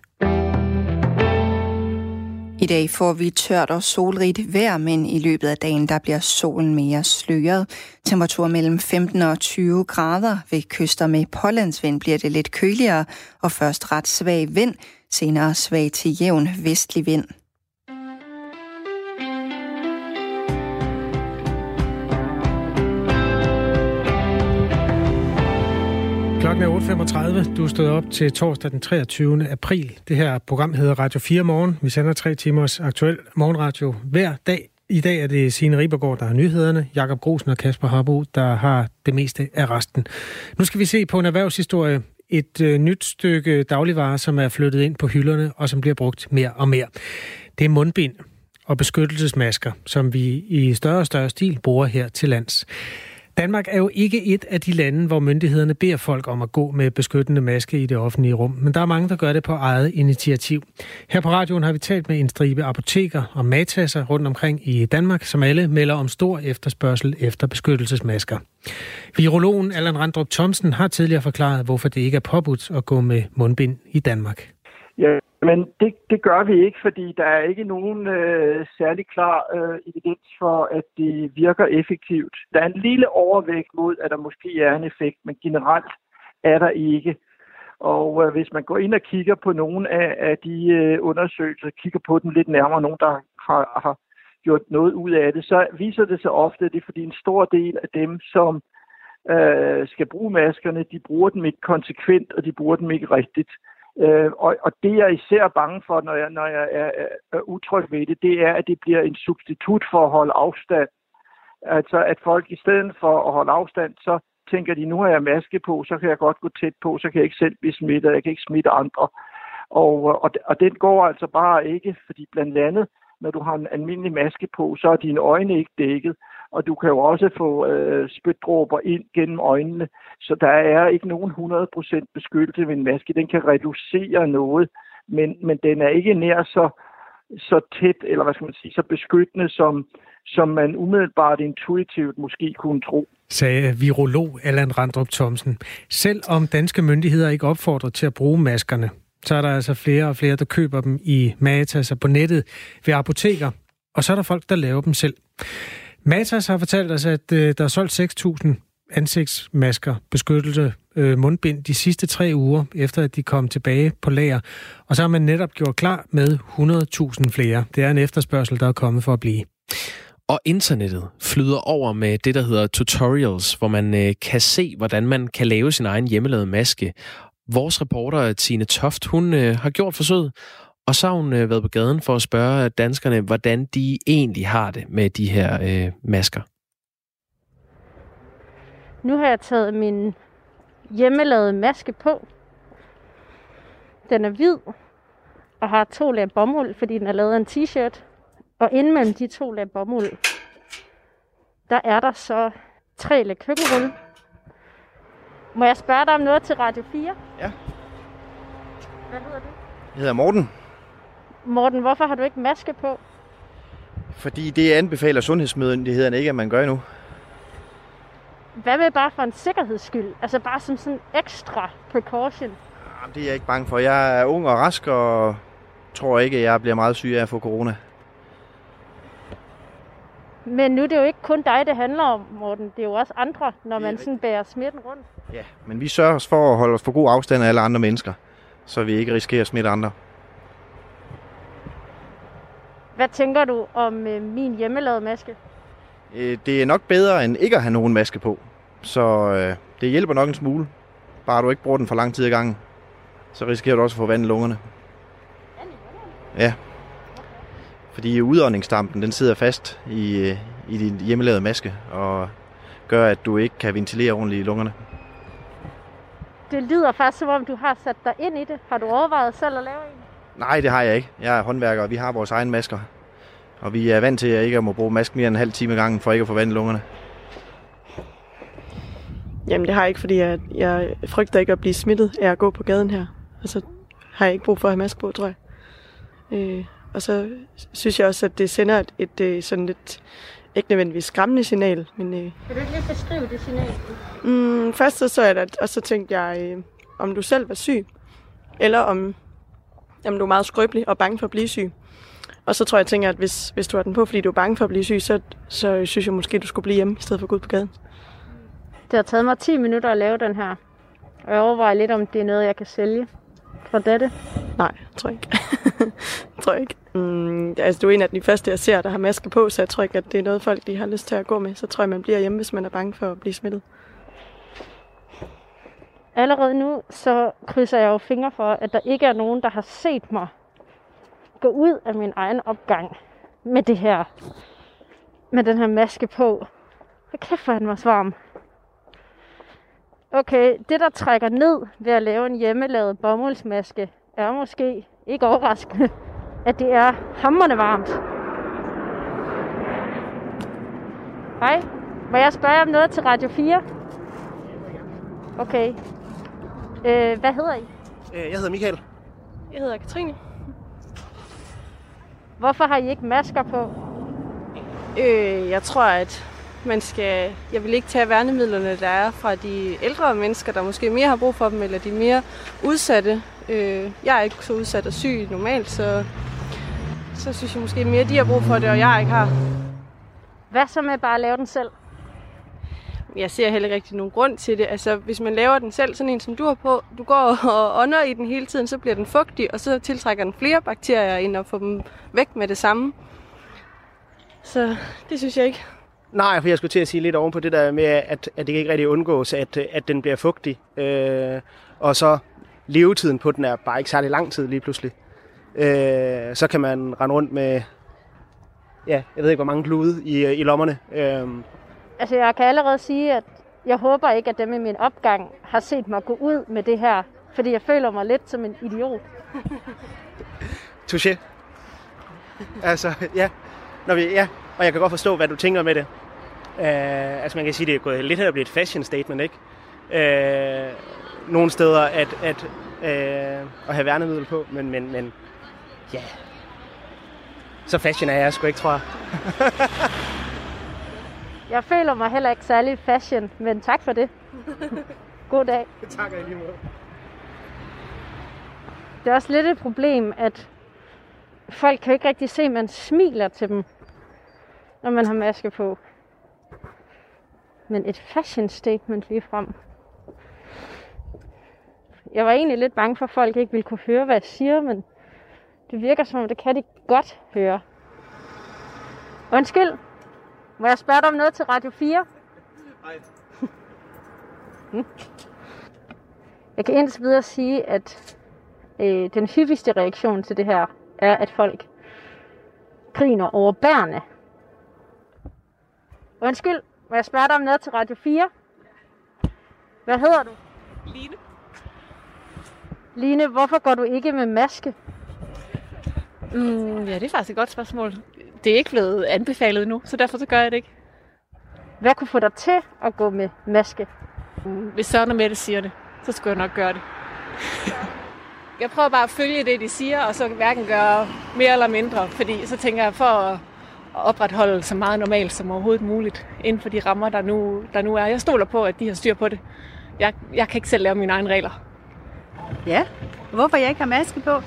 I dag får vi tørt og solrigt vejr, men i løbet af dagen der bliver solen mere sløret. Temperaturer mellem femten og tyve grader. Ved kyster med pålandsvind bliver det lidt køligere, og først ret svag vind, senere svag til jævn vestlig vind. Klokken er otte femogtredive. Du stod op til torsdag den treogtyvende april. Det her program hedder Radio fire Morgen. Vi sender tre timers aktuel morgenradio hver dag. I dag er det Signe Ribergaard, der har nyhederne. Jakob Krosen og Kasper Harbo, der har det meste af resten. Nu skal vi se på en erhvervshistorie et øh, nyt stykke dagligvarer, som er flyttet ind på hylderne, og som bliver brugt mere og mere. Det er mundbind og beskyttelsesmasker, som vi i større og større stil bruger her til lands. Danmark er jo ikke et af de lande, hvor myndighederne beder folk om at gå med beskyttende maske i det offentlige rum, men der er mange, der gør det på eget initiativ. Her på radioen har vi talt med en stribe apoteker og matasser rundt omkring i Danmark, som alle melder om stor efterspørgsel efter beskyttelsesmasker. Virologen Allan Randrup Thomsen har tidligere forklaret, hvorfor det ikke er påbudt at gå med mundbind i Danmark. Ja, men det, det gør vi ikke, fordi der er ikke nogen øh, særlig klar øh, evidens for, at det virker effektivt. Der er en lille overvægt mod, at der måske er en effekt, men generelt er der ikke. Og øh, hvis man går ind og kigger på nogle af, af de øh, undersøgelser, kigger på dem lidt nærmere, nogen der har, har gjort noget ud af det, så viser det sig ofte, at det er fordi en stor del af dem, som øh, skal bruge maskerne, de bruger dem ikke konsekvent, og de bruger dem ikke rigtigt. Øh, og, og det, jeg er især bange for, når jeg, når jeg er, er, er utryg ved det, det er, at det bliver en substitut for at holde afstand. Altså, at folk i stedet for at holde afstand, så tænker de, nu har jeg maske på, så kan jeg godt gå tæt på, så kan jeg ikke selv blive smittet, jeg kan ikke smitte andre. Og, og, og den går altså bare ikke, fordi blandt andet, når du har en almindelig maske på, så er dine øjne ikke dækket, og du kan jo også få øh, spytdråber ind gennem øjnene, så der er ikke nogen hundrede procent beskyttelse ved en maske. Den kan reducere noget, men, men den er ikke nær så, så tæt, eller hvad skal man sige, så beskyttende, som, som man umiddelbart intuitivt måske kunne tro. Sagde virolog Allan Randrup Thomsen. Selvom danske myndigheder ikke opfordrer til at bruge maskerne, så er der altså flere og flere, der køber dem i Matas og på nettet ved apoteker. Og så er der folk, der laver dem selv. Matas har fortalt os, at øh, der er solgt seks tusind ansigtsmasker, beskyttelse, øh, mundbind de sidste tre uger, efter at de kom tilbage på lager. Og så har man netop gjort klar med hundrede tusind flere. Det er en efterspørgsel, der er kommet for at blive. Og internettet flyder over med det, der hedder tutorials, hvor man øh, kan se, hvordan man kan lave sin egen hjemmelavede maske. Vores reporter Tine Toft, hun øh, har gjort forsøget, og så har hun øh, været på gaden for at spørge danskerne, hvordan de egentlig har det med de her øh, masker. Nu har jeg taget min hjemmelavede maske på. Den er hvid og har to lag bomuld, fordi den er lavet af en t-shirt. Og inden mellem de to lag bomuld, der er der så tre lag køkkenrulle. Må jeg spørge dig om noget til Radio fire? Ja. Hvad hedder du? Jeg hedder Morten. Morten, hvorfor har du ikke maske på? Fordi det anbefaler sundhedsmyndighederne ikke, at man gør endnu. Hvad med bare for en sikkerheds skyld? Altså bare som sådan en ekstra precaution? Jamen, det er jeg ikke bange for. Jeg er ung og rask, og tror ikke, at jeg bliver meget syg af at få corona. Men nu er det jo ikke kun dig, det handler om, Morten. Det er jo også andre, når man sådan bærer smitten rundt. Ja, men vi sørger for at holde os for god afstand af alle andre mennesker, så vi ikke risikerer at smitte andre. Hvad tænker du om øh, min hjemmelavede maske? Øh, det er nok bedre end ikke at have nogen maske på. Så øh, det hjælper nok en smule. Bare du ikke bruger den for lang tid ad gangen, så risikerer du også at få vand i lungerne. Vand i lungerne? Ja. Fordi udåndingsdampen, den sidder fast i, i din hjemmelavede maske og gør, at du ikke kan ventilere ordentligt i lungerne. Det lyder faktisk, som om du har sat dig ind i det. Har du overvejet selv at lave en? Nej, det har jeg ikke. Jeg er håndværker, og vi har vores egne masker. Og vi er vant til, at jeg ikke må bruge masken mere end en halv time gangen, for ikke at få vand i lungerne. Jamen, det har jeg ikke, fordi jeg, jeg frygter ikke at blive smittet af at gå på gaden her. Og så har jeg ikke brug for at have maske på, tror jeg. Øh. Og så synes jeg også, at det sender et, et sådan lidt, ikke nødvendigvis skræmmende signal. Men, øh... Vil du ikke lige beskrive det signal? Mm, først så så jeg det, og så tænkte jeg, øh, om du selv var syg, eller om, om du er meget skrøbelig og bange for at blive syg. Og så tror jeg, tænker, at hvis, hvis du har den på, fordi du er bange for at blive syg, så, så synes jeg måske, du skulle blive hjemme, i stedet for at gå ud på gaden. Det har taget mig ti minutter at lave den her, og jeg overvejer lidt, om det er noget, jeg kan sælge. Fra dette? Nej, tror jeg ikke. tror jeg ikke. Mm, altså, du er en af de første, jeg ser, der har maske på, så jeg tror ikke, at det er noget, folk de har lyst til at gå med. Så tror jeg, man bliver hjemme, hvis man er bange for at blive smittet. Allerede nu, så krydser jeg jo fingre for, at der ikke er nogen, der har set mig gå ud af min egen opgang med det her. Med den her maske på. Hvor kæft, hvor er den varm. okay, det der trækker ned ved at lave en hjemmelavet bomuldsmaske, er måske ikke overraskende, at det er hamrende varmt. Hej, må jeg spørge om noget til Radio fire? Okay. Øh, hvad hedder I? Jeg hedder Michael. Jeg hedder Katrine. Hvorfor har I ikke masker på? Øh, jeg tror, at man skal... Jeg vil ikke tage værnemidlerne, der er fra de ældre mennesker, der måske mere har brug for dem, eller de mere udsatte. Øh, jeg er ikke så udsat og syg normalt, så, så synes jeg måske mere, de har brug for det, og jeg ikke har. Hvad så med bare at lave den selv? Jeg ser heller ikke rigtig nogen grund til det. Altså, hvis man laver den selv, sådan en som du har på, du går og ånder i den hele tiden, så bliver den fugtig, og så tiltrækker den flere bakterier ind og får dem væk med det samme. Så det synes jeg ikke. Nej, for jeg skulle til at sige lidt ovenpå det der med, at, at det ikke rigtig undgås, at, at den bliver fugtig. Øh, og så levetiden på den er bare ikke særlig lang tid lige pludselig. Øh, så kan man rende rundt med, ja, jeg ved ikke hvor mange klude i, i lommerne. Øh, Altså, jeg kan allerede sige, at jeg håber ikke, at dem i min opgang har set mig gå ud med det her, fordi jeg føler mig lidt som en idiot. Touché. Altså, ja. Nå, ja. Og jeg kan godt forstå, hvad du tænker med det. Uh, altså, man kan sige, at det er gået lidt her og blevet et fashion statement, ikke? Uh, nogle steder at, at, uh, at have værnemiddel på, men, men, men ja. Yeah. Så fashion er jeg sgu ikke, tror jeg. Jeg føler mig heller ikke særlig fashion, men tak for det. God dag. Tak i lige måde. Det er også lidt et problem, at folk kan ikke rigtig se, at man smiler til dem, når man har maske på. Men et fashion statement lige frem. Jeg var egentlig lidt bange for, at folk ikke ville kunne høre, hvad jeg siger, men det virker som om, det kan de godt høre. Undskyld. Må jeg spørge dig om noget til Radio fire? Nej. Jeg kan indtil videre sige, at øh, den hyppigste reaktion til det her er, at folk griner over bærene. Undskyld, må jeg spørge dig om noget til Radio fire? Hvad hedder du? Line. Line, hvorfor går du ikke med maske? Mm, ja, det er faktisk et godt spørgsmål. Det er ikke blevet anbefalet endnu, så derfor så gør jeg det ikke. Hvad kunne få dig til at gå med maske? Hvis Søren og Mette siger det, så skulle jeg nok gøre det. Jeg prøver bare at følge det, de siger, og så hverken gøre mere eller mindre. Fordi så tænker jeg, for at opretholde så meget normalt som overhovedet muligt, inden for de rammer, der nu, der nu er. Jeg stoler på, at de har styr på det. Jeg, jeg kan ikke selv lave mine egne regler. Ja, hvorfor jeg ikke har maske på?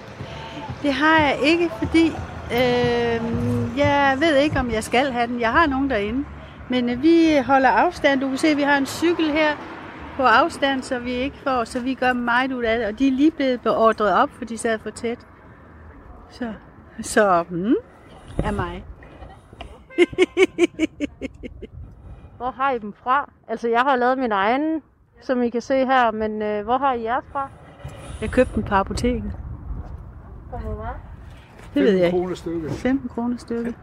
Det har jeg ikke, fordi... Øh, jeg ved ikke, om jeg skal have den. Jeg har nogen derinde. Men øh, vi holder afstand. Du kan se, at vi har en cykel her på afstand, så vi ikke får, så vi gør meget ud af det. Og de er lige blevet beordret op, for de sad for tæt. Så, så hmm, er mig. Hvor har I dem fra? Altså, jeg har lavet min egen, som I kan se her, men øh, hvor har I jeres fra? Jeg købte dem på apoteket. Hvor meget? Det ved jeg ikke. femten kroner stykket. femten kroner stykket.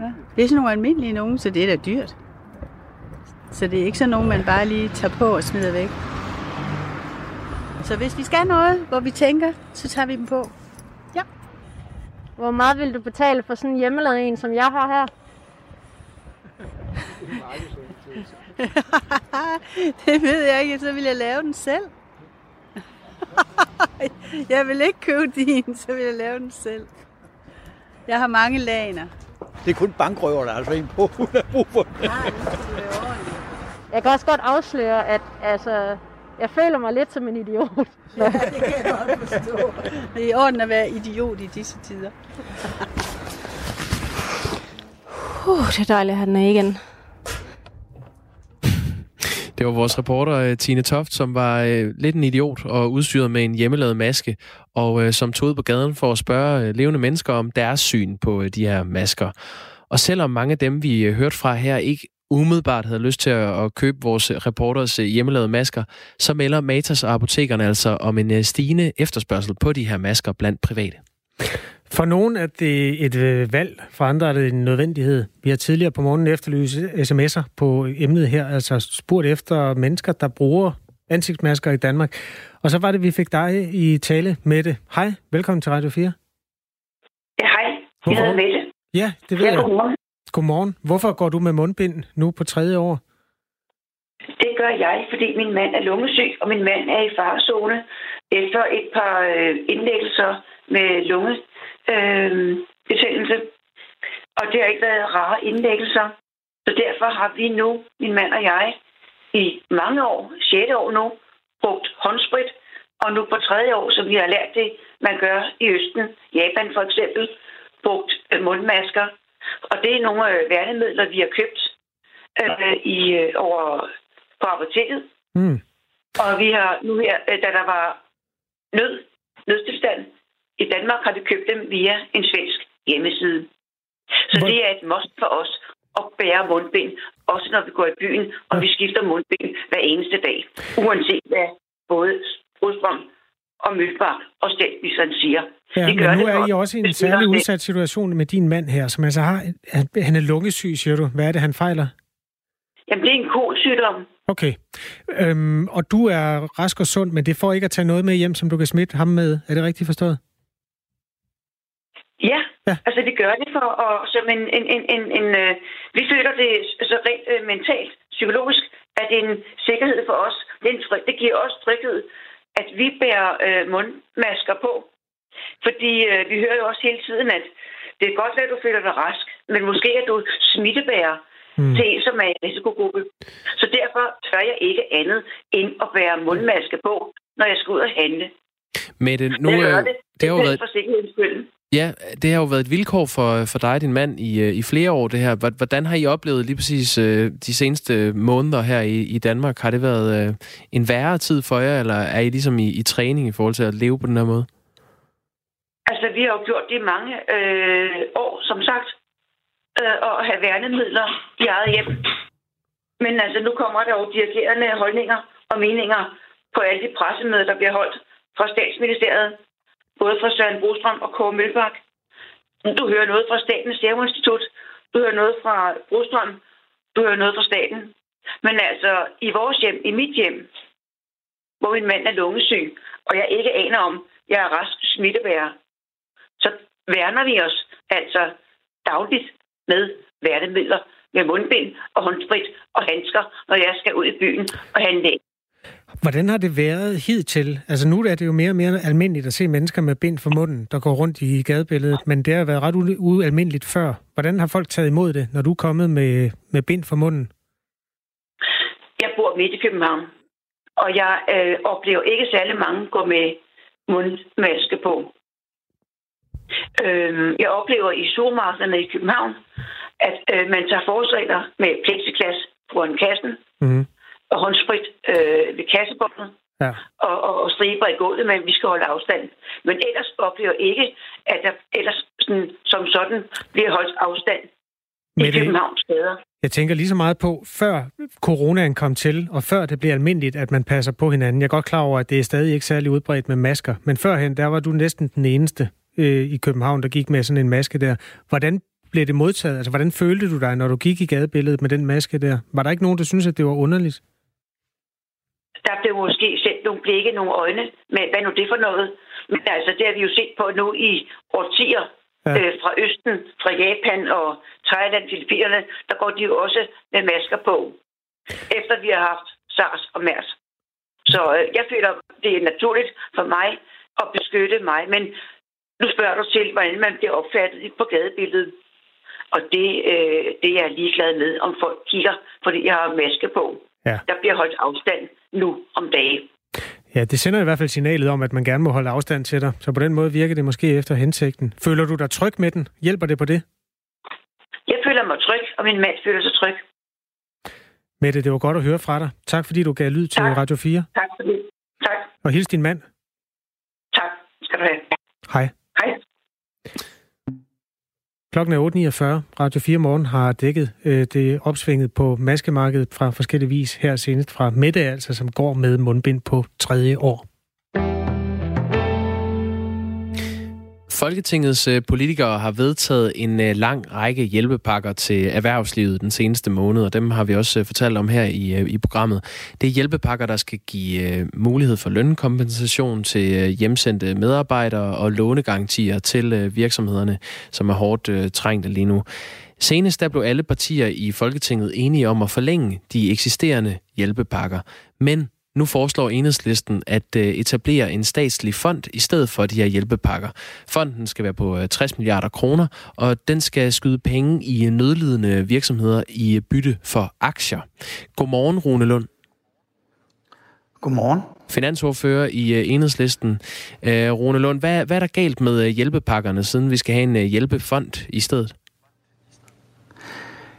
Ja. Det er sådan nogle almindelige nogen, så det er da dyrt. Så det er ikke sådan nogen, man bare lige tager på og smider væk. Så hvis vi skal noget, hvor vi tænker, så tager vi dem på. Ja. Hvor meget vil du betale for sådan en hjemmelavet en, som jeg har her? Det ved jeg ikke, så vil jeg lave den selv. Jeg vil ikke købe din, så vil jeg lave den selv. Jeg har mange laner. Det er kun bankrøver, der er altså en på, hun har brug for det. Jeg kan også godt afsløre, at altså, jeg føler mig lidt som en idiot. Ja, det kan jeg godt forstå. Det er i orden at være idiot i disse tider. Uh, det er dejligt at have den igen. Det var vores reporter Tine Toft, som var øh, lidt en idiot og udstyret med en hjemmelavet maske, og øh, som tog ud på gaden for at spørge øh, levende mennesker om deres syn på øh, de her masker. Og selvom mange af dem, vi øh, hørte fra her, ikke umiddelbart havde lyst til at, at købe vores reporters øh, hjemmelavede masker, så melder Matas og apotekerne altså om en øh, stigende efterspørgsel på de her masker blandt private. For nogen er det et valg, for andre er det en nødvendighed. Vi har tidligere på morgenen efterlyst sms'er på emnet her, altså spurgt efter mennesker, der bruger ansigtsmasker i Danmark. Og så var det, vi fik dig i tale, Mette. Hej, velkommen til Radio fire. Ja, hej. Jeg hedder Mette. Ja, det ved jeg. Ja, godmorgen. Godmorgen. Hvorfor går du med mundbind nu på tredje år? Det gør jeg, fordi min mand er lungesyg, og min mand er i farezone efter et par indlæggelser med lunge. Øh, betændelse. Og det har ikke været rare indlæggelser. Så derfor har vi nu, min mand og jeg, i mange år, sjette år nu, brugt håndsprit. Og nu på tredje år, som vi har lært det, man gør i Østen, Japan for eksempel, brugt mundmasker. Og det er nogle øh, værnemidler, vi har købt øh, i, øh, over på apoteket. Mm. Og vi har nu her, øh, da der var nød, nødstilstand, i Danmark har vi købt dem via en svensk hjemmeside. Så Hvor... det er et must for os at bære mundbind, også når vi går i byen, og ja. Vi skifter mundbind hver eneste dag. Uanset hvad både Brostrøm og Mølbak og statsministeren siger. Ja, det gør nu det er I også i en særlig udsat situation med din mand her, som altså har... Han er lungesyg, siger du. Hvad er det, han fejler? Jamen, det er en kolsygdom. Okay. Øhm, og du er rask og sund, men det får ikke at tage noget med hjem, som du kan smitte ham med. Er det rigtigt forstået? Ja, ja, altså det gør det for, og som en, en, en, en, en øh, vi føler det så rent øh, mentalt, psykologisk, at det er en sikkerhed for os. Det, er en tryg, det giver os tryghed, at vi bærer øh, mundmasker på. Fordi øh, vi hører jo også hele tiden, at det er godt, at du føler dig rask, men måske at du smittebærer mm. til en, som er i risikogruppe. Så derfor tør jeg ikke andet end at bære mundmasker på, når jeg skal ud og handle. Mette, nu, øh, det, det, det har jo været... Ja, det har jo været et vilkår for, for dig og din mand i, i flere år, det her. Hvordan har I oplevet lige præcis øh, de seneste måneder her i, i Danmark? Har det været øh, en værre tid for jer, eller er I ligesom i, i træning i forhold til at leve på den her måde? Altså, vi har jo gjort det mange øh, år, som sagt, øh, at have værnemidler i eget hjem. Men altså, nu kommer der jo dirigerende holdninger og meninger på alle de pressemøder, der bliver holdt fra Statsministeriet. Både fra Søren Brostrøm og Kåre Mølbak. Du hører noget fra Statens Serum Institut. Du hører noget fra Brostrøm. Du hører noget fra staten. Men altså, i vores hjem, i mit hjem, hvor min mand er lungesyg, og jeg ikke aner om, jeg er rask smittebærer, så værner vi os altså dagligt med værnemidler, med mundbind og håndsprit og handsker, når jeg skal ud i byen og handle. Hvordan har det været hidtil? Altså nu er det jo mere og mere almindeligt at se mennesker med bind for munden, der går rundt i gadebilledet, men det har været ret ualmindeligt før. Hvordan har folk taget imod det, når du er kommet med, med bind for munden? Jeg bor midt i København, og jeg øh, oplever ikke særlig mange gå med mundmaske på. Øh, jeg oplever i supermarkederne i København, at øh, man tager forholdsregler med plexiglas foran kassen, mm-hmm. og håndsprit øh, ved kassebåndet ja. og, og, og striber i gulvet, men vi skal holde afstand. Men ellers oplever ikke, at der ellers sådan, som sådan bliver holdt afstand i Københavns steder. Jeg tænker lige så meget på, før coronaen kom til, og før det blev almindeligt, at man passer på hinanden. Jeg er godt klar over, at det er stadig ikke særlig udbredt med masker, men førhen, der var du næsten den eneste øh, i København, der gik med sådan en maske der. Hvordan blev det modtaget? Altså, hvordan følte du dig, når du gik i gadebilledet med den maske der? Var der ikke nogen, der syntes, at det var underligt? Der blev måske sendt nogle blikke, nogle øjne med, hvad nu det for noget? Men altså, det har vi jo set på nu i årtier ja. øh, fra Østen, fra Japan og Thailand, Filippinerne, der går de jo også med masker på, efter vi har haft SARS og MERS. Så øh, jeg føler, det er naturligt for mig at beskytte mig, men nu spørger du til, hvordan man bliver opfattet på gadebilledet. Og det, øh, det er jeg ligeglad med, om folk kigger, fordi jeg har maske på. Ja. Der bliver holdt afstand nu om dagen. Ja, det sender i hvert fald signalet om, at man gerne må holde afstand til dig. Så på den måde virker det måske efter hensigten. Føler du dig tryg med den? Hjælper det på det? Jeg føler mig tryg, og min mand føler sig tryg. Mette, det var godt at høre fra dig. Tak fordi du gav lyd til tak. Radio fire. Tak for det. Tak. Og hils din mand. Tak. Skal du have. Hej. Hej. Klokken er otte niogfyrre. Radio fire Morgen har dækket øh, det opsvinget på maskemarkedet fra forskellige vis. Her senest fra Mette, altså, som går med mundbind på tredje år. Folketingets politikere har vedtaget en lang række hjælpepakker til erhvervslivet den seneste måned, og dem har vi også fortalt om her i, i programmet. Det er hjælpepakker, der skal give mulighed for lønkompensation til hjemsendte medarbejdere og lånegarantier til virksomhederne, som er hårdt trængte lige nu. Senest der blev alle partier i Folketinget enige om at forlænge de eksisterende hjælpepakker, men nu foreslår Enhedslisten at etablere en statslig fond i stedet for de her hjælpepakker. Fonden skal være på tres milliarder kroner, og den skal skyde penge i nødlidende virksomheder i bytte for aktier. Godmorgen, Rune Lund. Godmorgen. Finansordfører i Enhedslisten. Rune Lund, hvad, hvad er der galt med hjælpepakkerne, siden vi skal have en hjælpefond i stedet?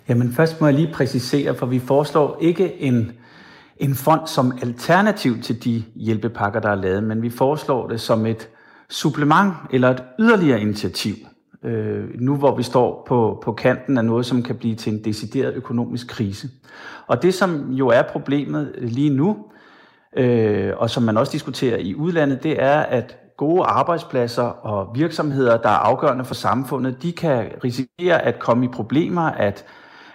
Jamen først må jeg lige præcisere, for vi foreslår ikke en En fond som alternativ til de hjælpepakker, der er lavet, men vi foreslår det som et supplement eller et yderligere initiativ. Øh, nu hvor vi står på, på kanten af noget, som kan blive til en decideret økonomisk krise. Og det, som jo er problemet lige nu, øh, og som man også diskuterer i udlandet, det er, at gode arbejdspladser og virksomheder, der er afgørende for samfundet, de kan risikere at komme i problemer, at,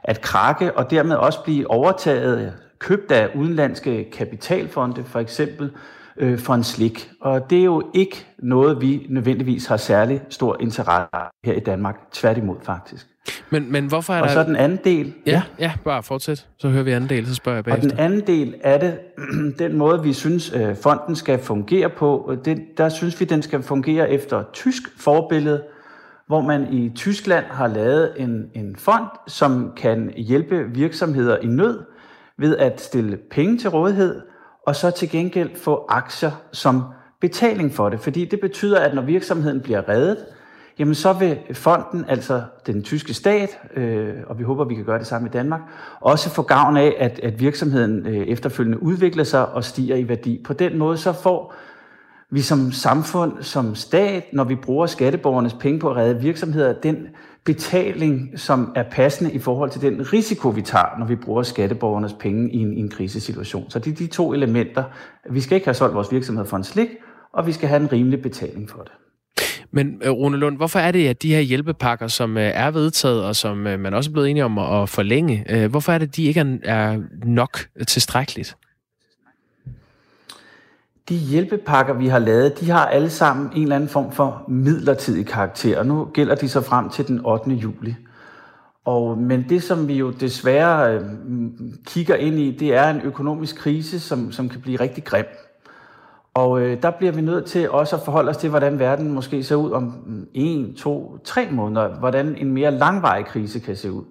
at krakke og dermed også blive overtaget, købt af udenlandske kapitalfonde, for eksempel, øh, for en slik. Og det er jo ikke noget, vi nødvendigvis har særlig stor interesse her i Danmark. Tværtimod, faktisk. Men, men hvorfor er der... Og så den anden del... Ja, ja. ja bare fortsæt. Så hører vi anden del, så spørger jeg bagefter. Og den anden del af det, den måde, vi synes, øh, fonden skal fungere på, det, der synes vi, den skal fungere efter tysk forbillede, hvor man i Tyskland har lavet en, en fond, som kan hjælpe virksomheder i nød, ved at stille penge til rådighed, og så til gengæld få aktier som betaling for det. Fordi det betyder, at når virksomheden bliver reddet, jamen så vil fonden, altså den tyske stat, øh, og vi håber, vi kan gøre det samme i Danmark, også få gavn af, at, at virksomheden øh, efterfølgende udvikler sig og stiger i værdi. På den måde så får vi som samfund, som stat, når vi bruger skatteborgernes penge på at redde virksomheder, den betaling, som er passende i forhold til den risiko, vi tager, når vi bruger skatteborgernes penge i en, i en krisesituation. Så det er de to elementer. Vi skal ikke have solgt vores virksomhed for en slik, og vi skal have en rimelig betaling for det. Men Rune Lund, hvorfor er det, at de her hjælpepakker, som er vedtaget, og som man også er blevet enige om at forlænge, hvorfor er det, at de ikke er nok tilstrækkeligt? De hjælpepakker, vi har lavet, de har alle sammen en eller anden form for midlertidig karakter, og nu gælder de så frem til den ottende juli. Og, men det, som vi jo desværre øh, kigger ind i, det er en økonomisk krise, som, som kan blive rigtig grim. Og øh, der bliver vi nødt til også at forholde os til, hvordan verden måske ser ud om en, to, tre måneder, hvordan en mere langvarig krise kan se ud.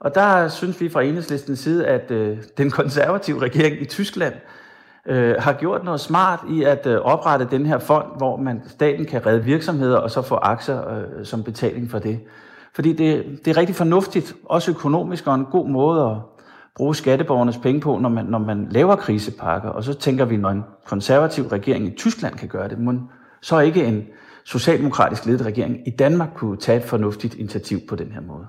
Og der synes vi fra Enhedslistens side, at øh, den konservative regering i Tyskland har gjort noget smart i at oprette den her fond, hvor man staten kan redde virksomheder og så få aktier øh, som betaling for det. Fordi det, det er rigtig fornuftigt, også økonomisk, og en god måde at bruge skatteborgernes penge på, når man, når man laver krisepakker. Og så tænker vi, når en konservativ regering i Tyskland kan gøre det, må så ikke en socialdemokratisk ledet regering i Danmark kunne tage et fornuftigt initiativ på den her måde.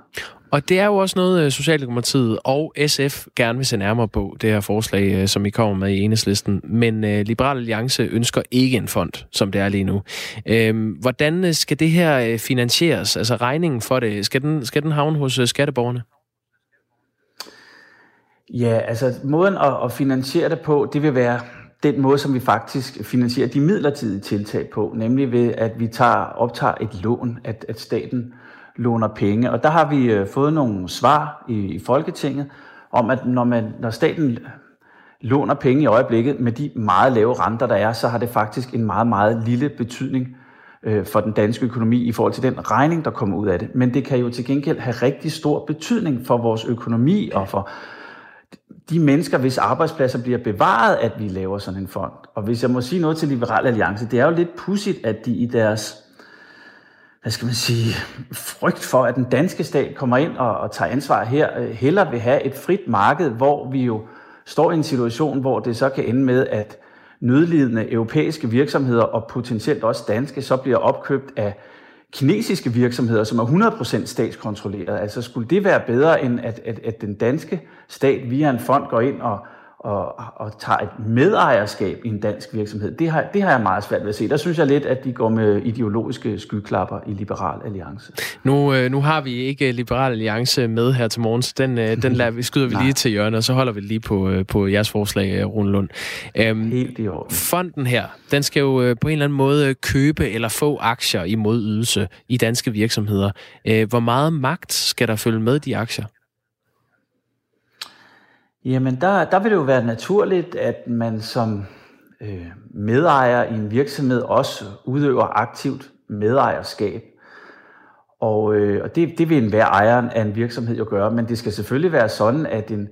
Og det er jo også noget, Socialdemokratiet og S F gerne vil se nærmere på, det her forslag, som I kommer med i Enhedslisten. Men uh, Liberal Alliance ønsker ikke en fond, som det er lige nu. Øhm, hvordan skal det her finansieres? Altså regningen for det, skal den, skal den havne hos skatteborgerne? Ja, altså måden at, at finansiere det på, det vil være den måde, som vi faktisk finansierer de midlertidige tiltag på, nemlig ved, at vi tager, optager et lån, at, at staten låner penge. Og der har vi øh, fået nogle svar i, i Folketinget om, at når, man, når staten låner penge i øjeblikket med de meget lave renter, der er, så har det faktisk en meget, meget lille betydning øh, for den danske økonomi i forhold til den regning, der kommer ud af det. Men det kan jo til gengæld have rigtig stor betydning for vores økonomi og for de mennesker, hvis arbejdspladser bliver bevaret, at vi laver sådan en fond. Og hvis jeg må sige noget til Liberal Alliance, det er jo lidt pudsigt, at de i deres, hvad skal man sige, frygt for, at den danske stat kommer ind og, og tager ansvar her, hellere vil have et frit marked, hvor vi jo står i en situation, hvor det så kan ende med, at nødlidende europæiske virksomheder og potentielt også danske, så bliver opkøbt af kinesiske virksomheder, som er hundrede procent statskontrolleret. Altså skulle det være bedre, end at, at, at den danske stat via en fond går ind og, og, og tager et medejerskab i en dansk virksomhed, det har, det har jeg meget svært ved at se. Der synes jeg lidt, at de går med ideologiske skyklapper i Liberal Alliance. Nu, nu har vi ikke Liberal Alliance med her til morgen, så den, den lader vi, skyder vi lige til hjørnet, og så holder vi lige på, på jeres forslag, Rune Lund. Æm, Helt i orden. Fonden her, den skal jo på en eller anden måde købe eller få aktier i modydelse i danske virksomheder. Æh, hvor meget magt skal der følge med de aktier? Jamen, der, der vil det jo være naturligt, at man som øh, medejer i en virksomhed også udøver aktivt medejerskab. Og, øh, og det, det vil enhver ejeren af en virksomhed jo gøre, men det skal selvfølgelig være sådan, at en,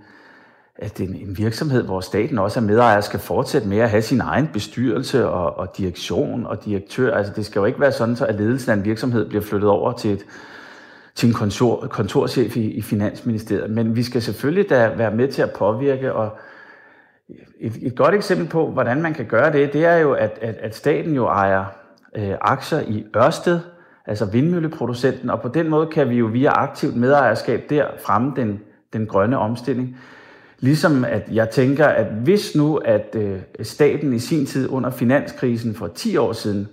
at en, en virksomhed, hvor staten også er medejer, skal fortsætte med at have sin egen bestyrelse og, og direktion og direktør. Altså, det skal jo ikke være sådan, så at ledelsen af en virksomhed bliver flyttet over til et til en kontor, kontorchef i, i Finansministeriet, men vi skal selvfølgelig da være med til at påvirke, og et, et godt eksempel på, hvordan man kan gøre det, det er jo, at, at, at staten jo ejer øh, aktier i Ørsted, altså vindmølleproducenten, og på den måde kan vi jo via aktivt medejerskab der fremme den, den grønne omstilling. Ligesom at jeg tænker, at hvis nu, at øh, staten i sin tid under finanskrisen for ti år siden,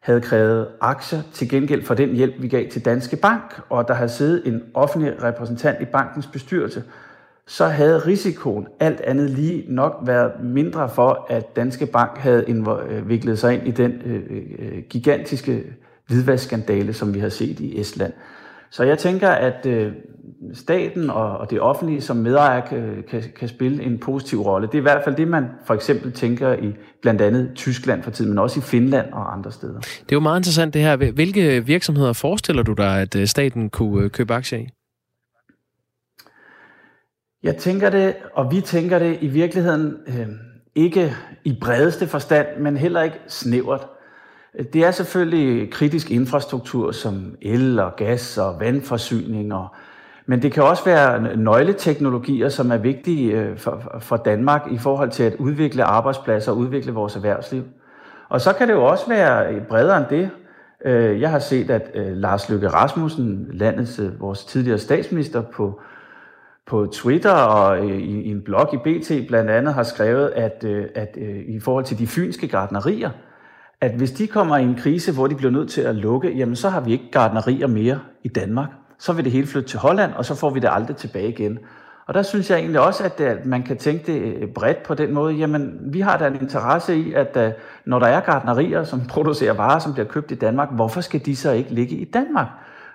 havde krævet aktier til gengæld for den hjælp, vi gav til Danske Bank, og der havde siddet en offentlig repræsentant i bankens bestyrelse, så havde risikoen alt andet lige nok været mindre for, at Danske Bank havde indviklet sig ind i den øh, gigantiske hvidvaskskandale, som vi har set i Estland. Så jeg tænker, at øh, staten og, og det offentlige som medejer kan, kan, kan spille en positiv rolle. Det er i hvert fald det, man for eksempel tænker i blandt andet Tyskland for tiden, men også i Finland og andre steder. Det er jo meget interessant det her. Hvilke virksomheder forestiller du dig, at staten kunne købe aktier i? Jeg tænker det, og vi tænker det i virkeligheden øh, ikke i bredeste forstand, men heller ikke snævert. Det er selvfølgelig kritisk infrastruktur som el og gas og vandforsyning, og, men det kan også være nøgleteknologier, som er vigtige for, for Danmark i forhold til at udvikle arbejdspladser og udvikle vores erhvervsliv. Og så kan det jo også være bredere end det. Jeg har set, at Lars Løkke Rasmussen, landets, vores tidligere statsminister, på, på Twitter og i, i en blog i B T blandt andet har skrevet, at, at i forhold til de fynske gartnerier, at hvis de kommer i en krise, hvor de bliver nødt til at lukke, jamen så har vi ikke gartnerier mere i Danmark. Så vil det hele flytte til Holland, og så får vi det aldrig tilbage igen. Og der synes jeg egentlig også, at, det, at man kan tænke det bredt på den måde. Jamen, vi har da en interesse i, at når der er gartnerier, som producerer varer, som bliver købt i Danmark, hvorfor skal de så ikke ligge i Danmark?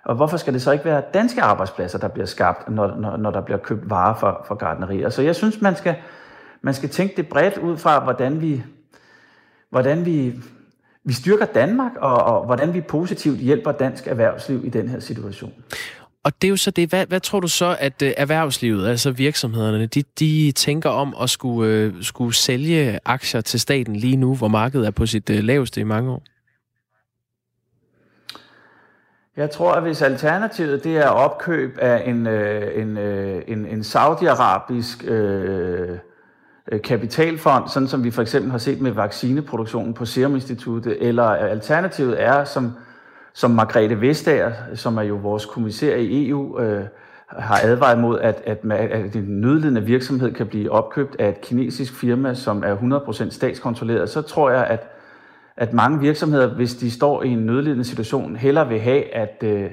Og hvorfor skal det så ikke være danske arbejdspladser, der bliver skabt, når, når, når der bliver købt varer for, for gartnerier? Så jeg synes, man skal, man skal tænke det bredt ud fra, hvordan vi... Hvordan vi Vi styrker Danmark, og, og hvordan vi positivt hjælper dansk erhvervsliv i den her situation. Og det er jo så det. Hvad, hvad tror du så, at erhvervslivet, altså virksomhederne, de, de tænker om at skulle, skulle sælge aktier til staten lige nu, hvor markedet er på sit laveste i mange år? Jeg tror, at hvis alternativet det er opkøb af en, en, en, en saudiarabisk... Øh, kapitalfond, sådan som vi for eksempel har set med vaccineproduktionen på Serum Instituttet, eller alternativet er, som, som Margrethe Vestager, som er jo vores kommissær i E U, øh, har advaret mod, at, at, at en nødlidende virksomhed kan blive opkøbt af et kinesisk firma, som er hundrede procent statskontrolleret, så tror jeg, at, at mange virksomheder, hvis de står i en nødlidende situation, hellere vil have, at øh,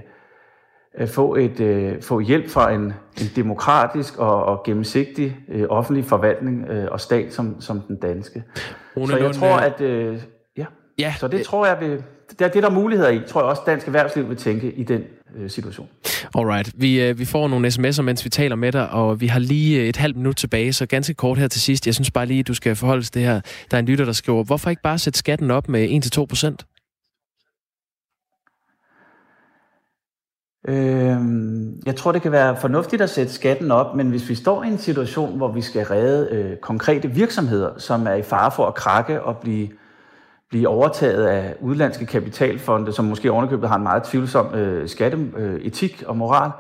Få, et, øh, få hjælp fra en, en demokratisk og, og gennemsigtig øh, offentlig forvaltning øh, og stat som, som den danske. Rune så jeg Lund, tror, at... Øh, ja. ja, så det øh, tror jeg vil... Det er det, der er muligheder i, tror jeg også, dansk erhvervsliv vil tænke i den øh, situation. Alright. Vi, øh, vi får nogle sms'er, mens vi taler med dig, og vi har lige et halvt minut tilbage, så ganske kort her til sidst. Jeg synes bare lige, du skal forholde dig det her. Der er en lytter, der skriver, hvorfor ikke bare sætte skatten op med en til to procent? Jeg tror, det kan være fornuftigt at sætte skatten op, men hvis vi står i en situation, hvor vi skal redde øh, konkrete virksomheder, som er i fare for at krakke og blive, blive overtaget af udenlandske kapitalfonde, som måske ovenikøbet har en meget tvivlsom øh, skatteetik øh, og moral,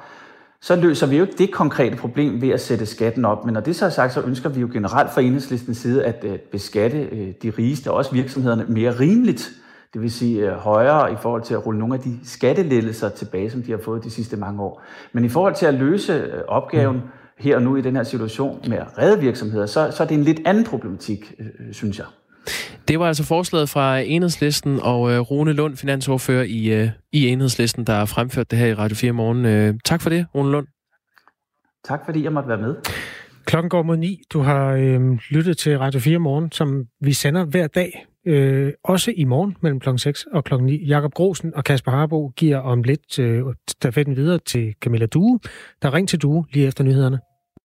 så løser vi jo ikke det konkrete problem ved at sætte skatten op. Men når det så er sagt, så ønsker vi jo generelt fra Enhedslistens side at øh, beskatte øh, de rigeste og også virksomhederne mere rimeligt. Det vil sige øh, højere i forhold til at rulle nogle af de skattelettelser tilbage, som de har fået de sidste mange år. Men i forhold til at løse øh, opgaven her og nu i den her situation med at redde virksomheder, så, så er det en lidt anden problematik, øh, synes jeg. Det var altså forslaget fra Enhedslisten og øh, Rune Lund, finansordfører i, øh, i Enhedslisten, der har fremført det her i Radio fire Morgen. Øh, tak for det, Rune Lund. Tak fordi jeg måtte være med. Klokken går mod ni. Du har øh, lyttet til Radio fire Morgen, som vi sender hver dag. Øh, også i morgen mellem klokken seks og klokken ni. Jakob Krosen og Kasper Harbo giver om lidt øh, stafetten videre til Camilla Due. Der er ring til Due lige efter nyhederne.